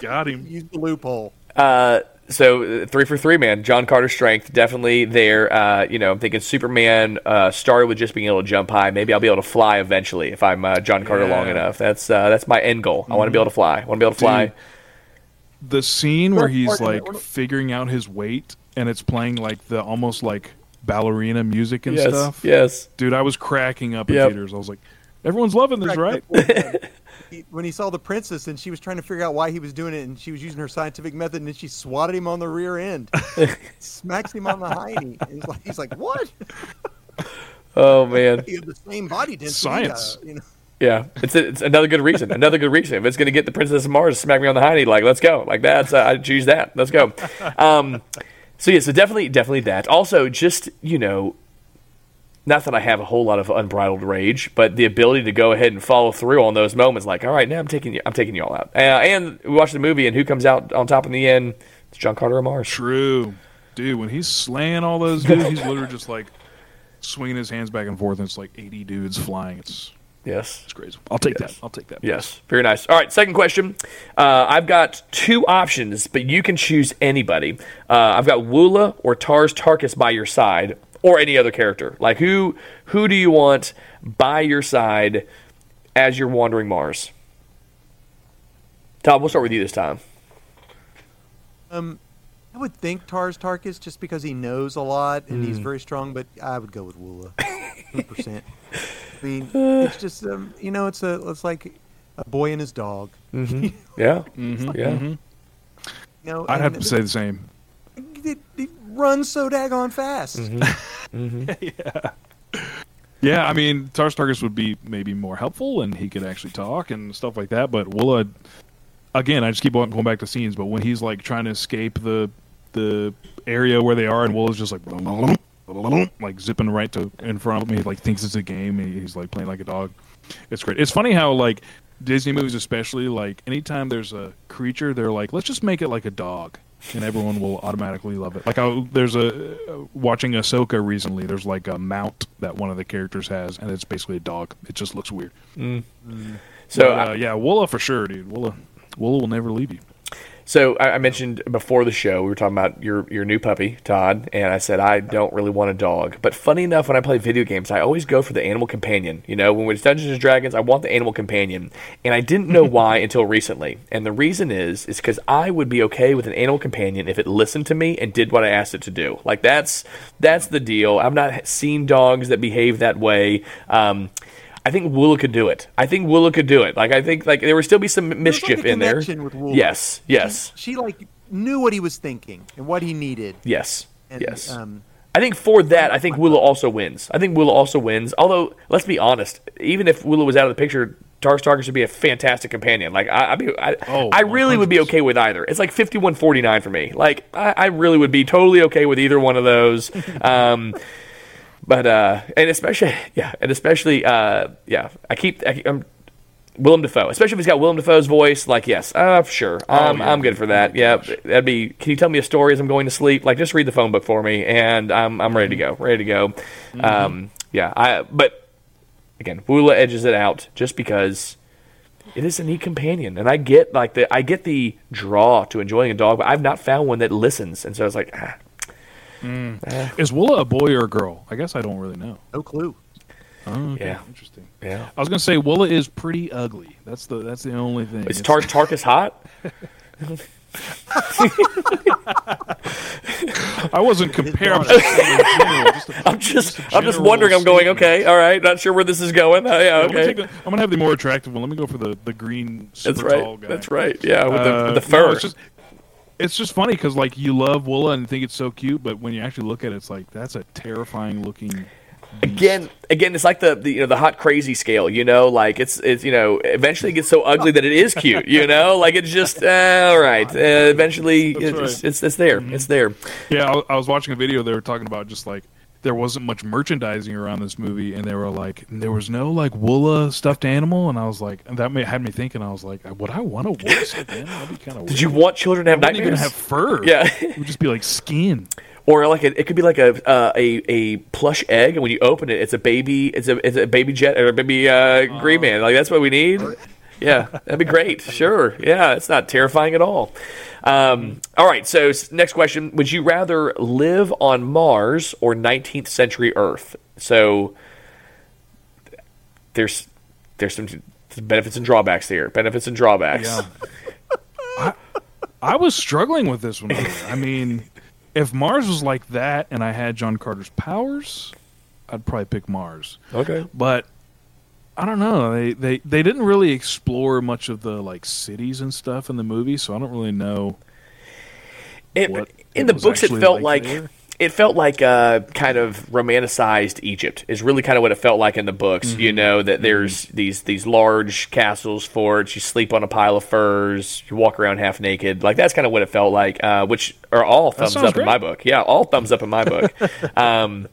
Got him. Use the loophole. Uh, so three for three, man. John Carter's strength, definitely there. Uh, you know, I'm thinking Superman uh, started with just being able to jump high. Maybe I'll be able to fly eventually if I'm uh, John Carter yeah. long enough. That's uh, that's my end goal. Mm-hmm. I want to be able to fly. I want to be able to fly. Dude, the scene where he's, like, figuring out his weight, and it's playing, like, the almost, like, ballerina music and yes, stuff. Yes. Dude, I was cracking up in yep. theaters. I was like, everyone's loving this, right? When he saw the princess and she was trying to figure out why he was doing it, and she was using her scientific method, and then she swatted him on the rear end. Smacks him on the hiney. He's like, he's like, what? Oh, man. You have the same body density. Science. Uh, you know? Yeah. It's, a, it's another good reason. Another good reason. If it's going to get the Princess of Mars to smack me on the hiney, like, let's go. Like, that's, uh, I choose that. Let's go. Um, So, yeah, so definitely definitely that. Also, just, you know, not that I have a whole lot of unbridled rage, but the ability to go ahead and follow through on those moments, like, all right, now I'm taking you, I'm taking you all out. Uh, and we watch the movie, and who comes out on top in the end? It's John Carter of Mars. True. Dude, when he's slaying all those dudes, he's literally just, like, swinging his hands back and forth, and it's like eighty dudes flying. It's... Yes. It's crazy. I'll take yes. that. I'll take that. Yes. Very nice. All right. Second question. Uh, I've got two options, but you can choose anybody. Uh, I've got Woola or Tars Tarkas by your side, or any other character. Like, who who do you want by your side as you're wandering Mars? Todd, we'll start with you this time. Um, I would think Tars Tarkas, just because he knows a lot and mm. he's very strong, but I would go with Woola. one hundred percent. I mean, it's just um, you know, it's a it's like a boy and his dog. Mm-hmm. Yeah, mm-hmm. Like, yeah. Mm-hmm. You know, I'd have to it, say the same. It, it runs so daggone fast. Mm-hmm. Mm-hmm. yeah, yeah. I mean, Tars Tarkas would be maybe more helpful, and he could actually talk and stuff like that. But Willa, again, I just keep going back to scenes. But when he's like trying to escape the the area where they are, and Willa's just like. Like zipping right to in front of me, like thinks it's a game, and he's like playing like a dog. It's great. It's funny how like Disney movies, especially, like anytime there's a creature, they're like, let's just make it like a dog, and everyone will automatically love it. Like I, there's a watching Ahsoka recently. There's like a mount that one of the characters has, and it's basically a dog. It just looks weird. Mm. Mm. So but, uh, I, yeah, Woola for sure, dude. Woola, Woola will never leave you. So I mentioned before the show, we were talking about your, your new puppy, Todd, and I said, I don't really want a dog. But funny enough, when I play video games, I always go for the animal companion. You know, when it's Dungeons and Dragons, I want the animal companion. And I didn't know why until recently. And the reason is, is because I would be okay with an animal companion if it listened to me and did what I asked it to do. Like, that's that's the deal. I've not seen dogs that behave that way. Um I think Woola could do it. I think Woola could do it. Like I think, like there would still be some mischief like in there. With Woola. Yes, yes. She, she like knew what he was thinking and what he needed. Yes, and, yes. Um, I think for that, I think Woola also wins. I think Woola also wins. Although, let's be honest, even if Woola was out of the picture Tars Tarkas would be a fantastic companion. Like I, I'd be, I, oh, I really one hundred percent would be okay with either. It's like fifty-one forty-nine for me. Like I, I really would be totally okay with either one of those. Um, but uh, and especially, yeah, and especially, uh, yeah. I keep, I keep I'm, Willem Dafoe, especially if he's got Willem Dafoe's voice. Like yes, uh, sure, I'm, oh, yeah. I'm good for that. Yeah, that'd be. Can you tell me a story as I'm going to sleep? Like just read the phone book for me, and I'm I'm ready to go, ready to go. Mm-hmm. Um, yeah, I but. Again, Woola edges it out just because it is a neat companion, and I get like the I get the draw to enjoying a dog, but I've not found one that listens, and so I was like, ah. Mm. ah. Is Woola a boy or a girl? I guess I don't really know. No clue. Oh, okay. Yeah, interesting. Yeah, I was gonna say Woola is pretty ugly. That's the that's the only thing. Is Tars Tarkas hot? I wasn't comparing. I'm just, just I'm just wondering. Statement. I'm going. Okay, all right. Not sure where this is going. Uh, yeah, okay. I'm gonna, the, I'm gonna have the more attractive one. Let me go for the, the green. Super that's right. Tall guy. That's right. Yeah, with the, uh, with the fur. No, it's just it's just funny because like you love Woola and think it's so cute, but when you actually look at it, it's like that's a terrifying looking. Again, again, it's like the, the you know the hot crazy scale, you know, like it's it's you know eventually it gets so ugly that it is cute, you know, like it's just uh, all right. Uh, eventually, it's, right. It's, it's it's there, mm-hmm. it's there. Yeah, I, I was watching a video. They were talking about just like there wasn't much merchandising around this movie, and they were like, there was no like Woola stuffed animal, and I was like, that made, had me thinking. I was like, would I want a Woola stuffed animal? That'd be kind of. Did weird. You want children to have I nightmares? Even have fur? Yeah, it would just be like skin. Or like a, it could be like a, uh, a a plush egg, and when you open it, it's a baby. It's a it's a baby jet or a baby uh, green man. Like that's what we need. Yeah, that'd be great. Sure. Yeah, it's not terrifying at all. Um, all right. So next question: would you rather live on Mars or nineteenth century Earth? So there's there's some benefits and drawbacks here. Benefits and drawbacks. Yeah. I, I was struggling with this one. I mean. If Mars was like that and I had John Carter's powers, I'd probably pick Mars. Okay. But I don't know. They, they, they didn't really explore much of the like cities and stuff in the movie, so I don't really know. It, what in it the books it felt like, like it felt like uh, kind of romanticized Egypt is really kind of what it felt like in the books, mm-hmm. you know, that there's mm-hmm. these these large castles, forts, you sleep on a pile of furs, you walk around half naked. Like that's kind of what it felt like, uh, which are all thumbs up great. in my book. Yeah, all thumbs up in my book. um,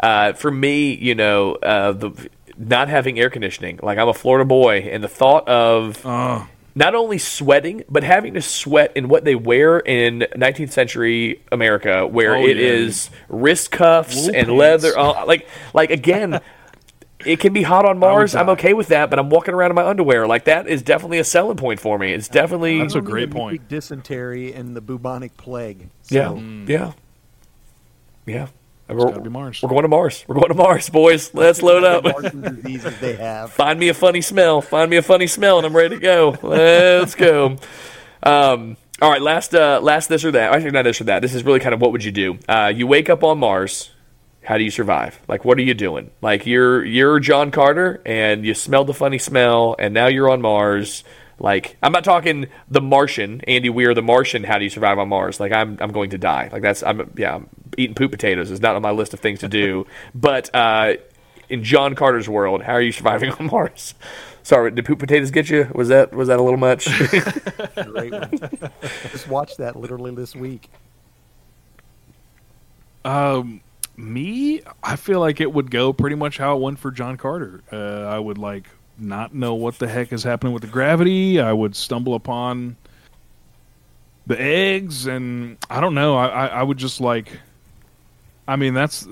uh, for me, you know, uh, the not having air conditioning, like I'm a Florida boy, and the thought of... Oh. Not only sweating, but having to sweat in what they wear in nineteenth century America, where oh, it yeah. is wrist cuffs Wool and pants. leather. Uh, like, like again, it can be hot on Mars. I'm okay with that, but I'm walking around in my underwear. Like that is definitely a selling point for me. It's definitely that's a great point. Dysentery and the bubonic plague. So. Yeah, mm. yeah, yeah. We're, be Mars. we're going to Mars. We're going to Mars, boys. Let's load up. They have. Find me a funny smell. Find me a funny smell, and I'm ready to go. Let's go. Um, all right, last uh, last this or that. Actually, not this or that. This is really kind of what would you do? Uh, you wake up on Mars. How do you survive? Like, what are you doing? Like, you're you're John Carter, and you smell the funny smell, and now you're on Mars. Like, I'm not talking The Martian, Andy Weir, The Martian, how do you survive on Mars? Like, I'm I'm going to die. Like, that's, I'm yeah, I'm eating poop potatoes is not on my list of things to do. But uh, in John Carter's world, how are you surviving on Mars? Sorry, did poop potatoes get you? Was that was that a little much? Great one. Just watched that literally this week. Um, me? I feel like it would go pretty much how it went for John Carter. Uh, I would, like... not know what the heck is happening with the gravity. I would stumble upon the eggs, and I don't know. I, I, I would just like, I mean, that's,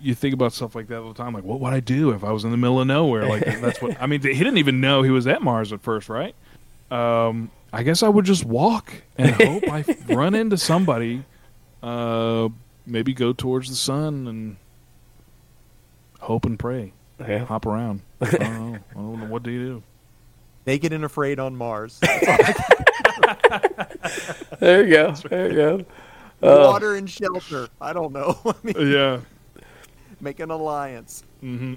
you think about stuff like that all the time. Like, what would I do if I was in the middle of nowhere? Like, that's what, I mean, he didn't even know he was at Mars at first, right? Um, I guess I would just walk and hope I run into somebody, uh, maybe go towards the sun and hope and pray. Yeah. Hop around. I don't know. I don't know. What do you do? Naked and afraid on Mars. There you go. There you go. Uh, Water and shelter. I don't know. I mean, yeah. Make an alliance. Mm-hmm.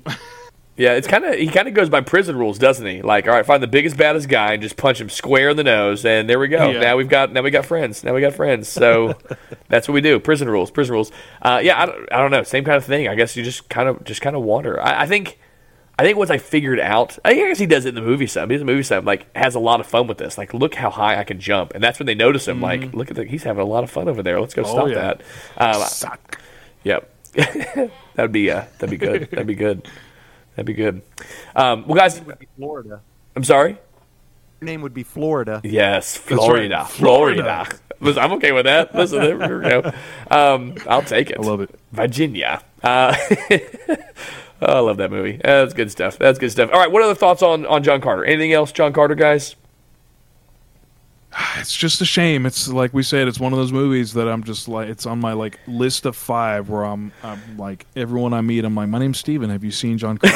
Yeah, it's kind of he kind of goes by prison rules, doesn't he? Like, all right, find the biggest, baddest guy and just punch him square in the nose, and there we go. Yeah. Now we've got now we got friends. Now we got friends. So that's what we do. Prison rules. Prison rules. Uh, yeah, I don't, I don't know. Same kind of thing. I guess you just kind of just kind of wander. I, I think I think once I figured out, I guess he does it in the movie some. He's in the movie some, like, has a lot of fun with this. Like, look how high I can jump. And that's when they notice him. Mm-hmm. Like, look at the, he's having a lot of fun over there. Let's go oh, stop yeah. that. Um, Suck. Yep. that'd be uh, that'd be good. That'd be good. That'd be good. Um, well, guys, Florida. I'm sorry. Your name would be Florida. Yes, Florida. Right. Florida. Florida. Listen, I'm okay with that. Listen, there we go. Um, I'll take it. I love it. Virginia. Uh, oh, I love that movie. That's good stuff. That's good stuff. All right, what are the thoughts on, on John Carter? Anything else, John Carter, guys? It's just a shame. It's like we said, it's one of those movies that I'm just like, it's on my like list of five where I'm, I'm like, everyone I meet, I'm like, my name's Steven. Have you seen John Carter?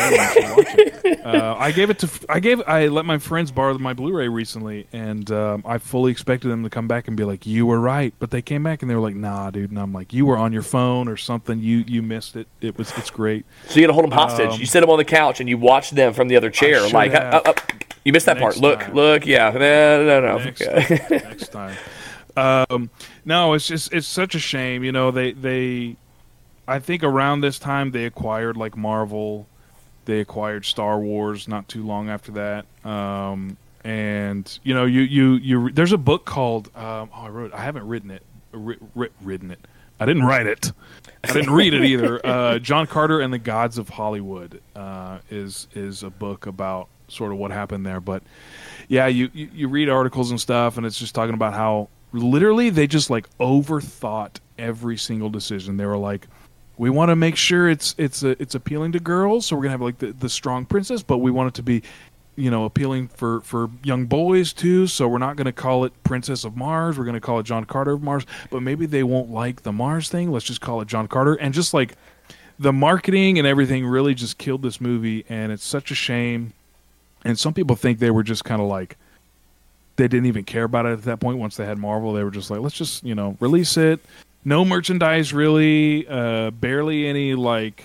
uh, I gave it to, I gave, I let my friends borrow my Blu-ray recently, and um, I fully expected them to come back and be like, you were right. But they came back and they were like, nah, dude. And I'm like, you were on your phone or something. You, you missed it. It was, it's great. So you got to hold them hostage. Um, you sit them on the couch and you watch them from the other chair. Like, up, up. You missed that next part. Look, time. look, yeah. No, no, no. Next, okay. next time. Um, no, it's just, it's such a shame. You know, they, they, I think around this time they acquired like Marvel, they acquired Star Wars not too long after that. Um, and, you know, you, you, you, there's a book called, um, oh, I wrote, I haven't written it, ri- ri- written it. I didn't write it. I didn't read it either. Uh, John Carter and the Gods of Hollywood uh, is, is a book about, sort of what happened there, but yeah, you, you you read articles and stuff, and it's just talking about how literally they just like overthought every single decision. They were like, we want to make sure it's it's a, it's appealing to girls, so we're gonna have like the, the strong princess, but we want it to be, you know, appealing for for young boys too. So we're not gonna call it Princess of Mars. We're gonna call it John Carter of Mars. But maybe they won't like the Mars thing. Let's just call it John Carter. And just like the marketing and everything really just killed this movie, and it's such a shame. And some people think they were just kind of like, they didn't even care about it at that point. Once they had Marvel, they were just like, let's just, you know, release it. No merchandise, really. Uh, barely any, like,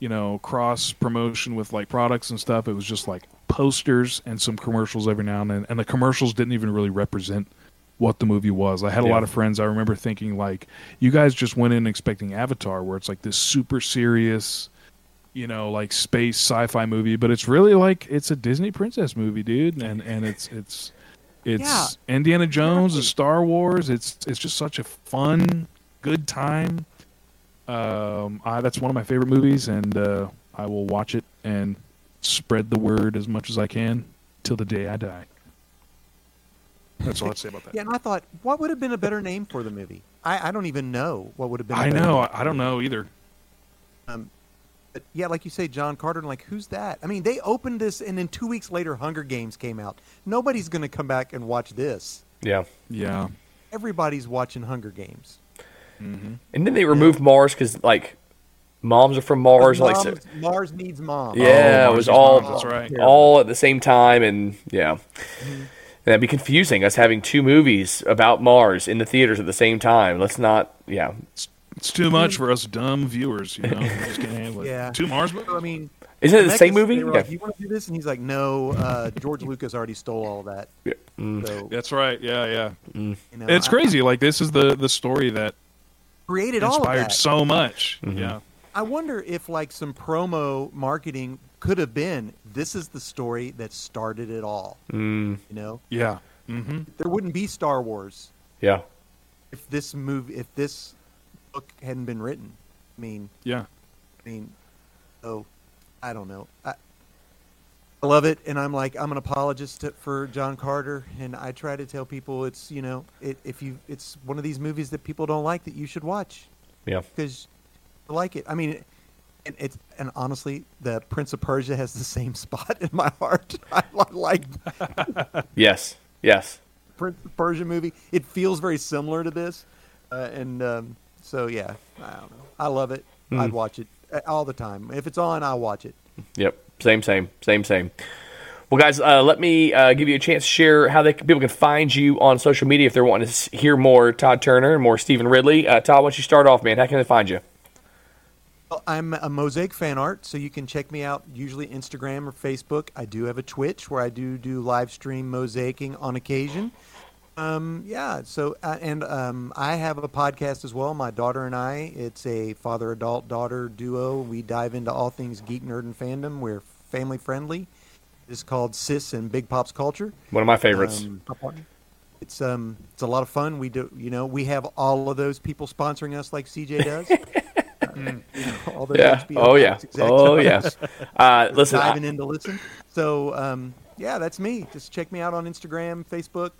you know, cross promotion with, like, products and stuff. It was just, like, posters and some commercials every now and then. And the commercials didn't even really represent what the movie was. I had yeah. a lot of friends, I remember thinking, like, you guys just went in expecting Avatar, where it's, like, this super serious, you know, like space sci-fi movie, but it's really like, it's a Disney princess movie, dude. And, and it's, it's, it's yeah. Indiana Jones and Star Wars. It's, it's just such a fun, good time. Um, I, that's one of my favorite movies, and uh, I will watch it and spread the word as much as I can till the day I die. That's all I'd say about that. Yeah, and I thought, what would have been a better name for the movie? I, I don't even know what would have been. I know. Name. I don't know either. Um, But yeah, like you say, John Carter, and like, who's that? I mean, they opened this, and then two weeks later, Hunger Games came out. Nobody's going to come back and watch this. Yeah. Yeah. Everybody's watching Hunger Games. Mm-hmm. And then they removed yeah. Mars because, like, moms are from Mars. Moms, like, so, Mars needs mom. Yeah, oh, it was all, that's right. all at the same time, and yeah. Mm-hmm. And that'd be confusing, us having two movies about Mars in the theaters at the same time. Let's not, yeah. It's too much for us dumb viewers, you know. Just can't handle it. Yeah. Two Mars movies? I mean, isn't it the, the same movie? Yeah. Like, you want to do this? And he's like, no, uh, George Lucas already stole all that. Yeah. Mm. So, that's right. Yeah, yeah. Mm. You know, it's I, crazy. Like, this is the, the story that created all of that. Inspired so much. Mm-hmm. Yeah. I wonder if, like, some promo marketing could have been, this is the story that started it all. Mm. You know? Yeah. Mm-hmm. There wouldn't be Star Wars. Yeah. If this movie, if this... book hadn't been written. I mean, yeah. I mean, so I don't know. I, I love it, and I'm like, I'm an apologist to, for John Carter, and I try to tell people it's, you know, it, if you, it's one of these movies that people don't like that you should watch. Yeah, because I like it. I mean, and it's and honestly, the Prince of Persia has the same spot in my heart. I like. yes. Yes. Prince of Persia movie. It feels very similar to this, uh, and. Um, So, yeah, I don't know. I love it. Mm. I'd watch it all the time. If it's on, I'll watch it. Yep. Same, same, same, same. Well, guys, uh, let me uh, give you a chance to share how they can, people can find you on social media if they're wanting to hear more Todd Turner and more Stephen Ridley. Uh, Todd, why don't you start off, man? How can they find you? Well, I'm a Mosaic Fan Art, so you can check me out usually Instagram or Facebook. I do have a Twitch where I do do live stream mosaicing on occasion. Um, yeah, so, uh, and um, I have a podcast as well, my daughter and I. It's a father-adult-daughter duo. We dive into all things geek, nerd, and fandom. We're family friendly. It's called Sis and Big Pops Culture. One of my favorites. Um, it's um, it's a lot of fun. We do, you know, we have all of those people sponsoring us like C J does. um, you know, all those yeah. H B O oh yeah. Oh yes. Uh, listen, diving I... in to listen. So um, yeah, that's me. Just check me out on Instagram, Facebook,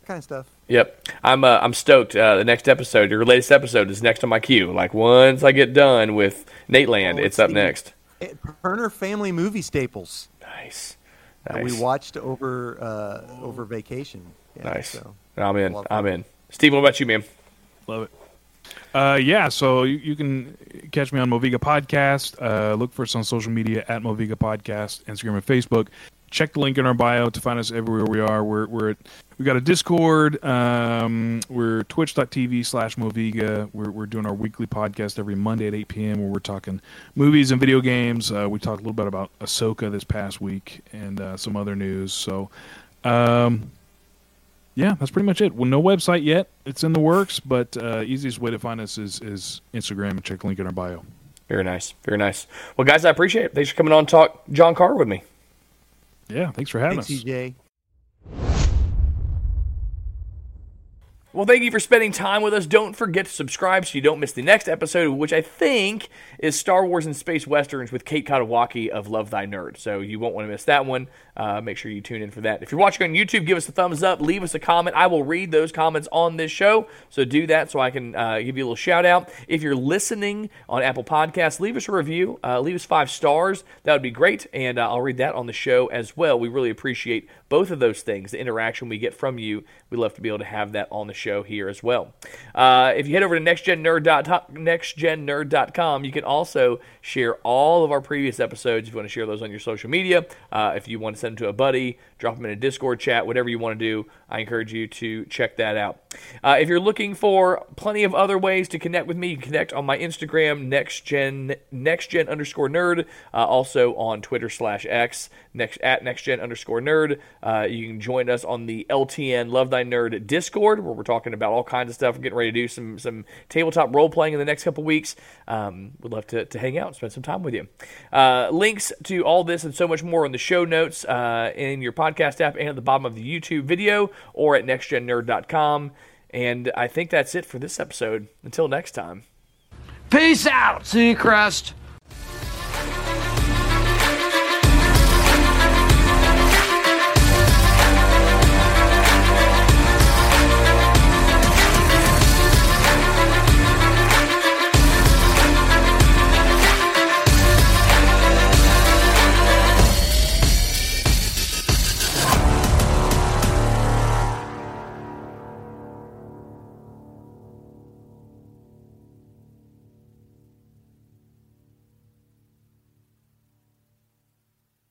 that kind of stuff. Yep, I'm uh, I'm stoked. Uh, the next episode, your latest episode, is next on my queue. Like once I get done with Nateland, oh, it's up next. It, Turner Family Movie Staples. Nice. Nice. We watched over uh, over vacation. Yeah, nice. So. I'm in. I'm in. Steve, what about you, man? Love it. Uh, yeah, so you, you can catch me on MoViGa Podcast. Uh, look for us on social media at MoViGa Podcast, Instagram and Facebook. Check the link in our bio to find us everywhere we are. We're we're at, we got a Discord. Um, we're twitch.tv slash MoViGa. We're we're doing our weekly podcast every Monday at eight p.m. where we're talking movies and video games. Uh, we talked a little bit about Ahsoka this past week and uh, some other news. So, um, yeah, that's pretty much it. Well, no website yet. It's in the works, but uh, easiest way to find us is is Instagram and check the link in our bio. Very nice. Very nice. Well, guys, I appreciate it. Thanks for coming on and talk John Carter with me. Yeah, thanks for having thanks, us. T J. Well, thank you for spending time with us. Don't forget to subscribe so you don't miss the next episode, which I think is Star Wars and Space Westerns with Kate Kotowaki of Love Thy Nerd. So you won't want to miss that one. Uh, make sure you tune in for that. If you're watching on YouTube, give us a thumbs up. Leave us a comment. I will read those comments on this show. So do that so I can uh, give you a little shout out. If you're listening on Apple Podcasts, leave us a review. Uh, leave us five stars. That would be great. And uh, I'll read that on the show as well. We really appreciate both of those things, the interaction we get from you. We love to be able to have that on the show here as well. Uh, if you head over to next gen nerd dot com, you can also share all of our previous episodes if you want to share those on your social media. Uh, if you want to send them to a buddy, drop them in a Discord chat, whatever you want to do, I encourage you to check that out. Uh, if you're looking for plenty of other ways to connect with me, you can connect on my Instagram, nextgen, nextgen underscore nerd, uh, also on Twitter slash X, next, at nextgen underscore nerd. Uh, you can join us on the L T N Love Thy Nerd Discord, where we're talking about all kinds of stuff. We're getting ready to do some some tabletop role-playing in the next couple weeks. Um, we'd love to, to hang out and spend some time with you. Uh, links to all this and so much more in the show notes, uh, in your podcast app, and at the bottom of the YouTube video, or at next gen nerd dot com. And I think that's it for this episode. Until next time. Peace out, Seacrest!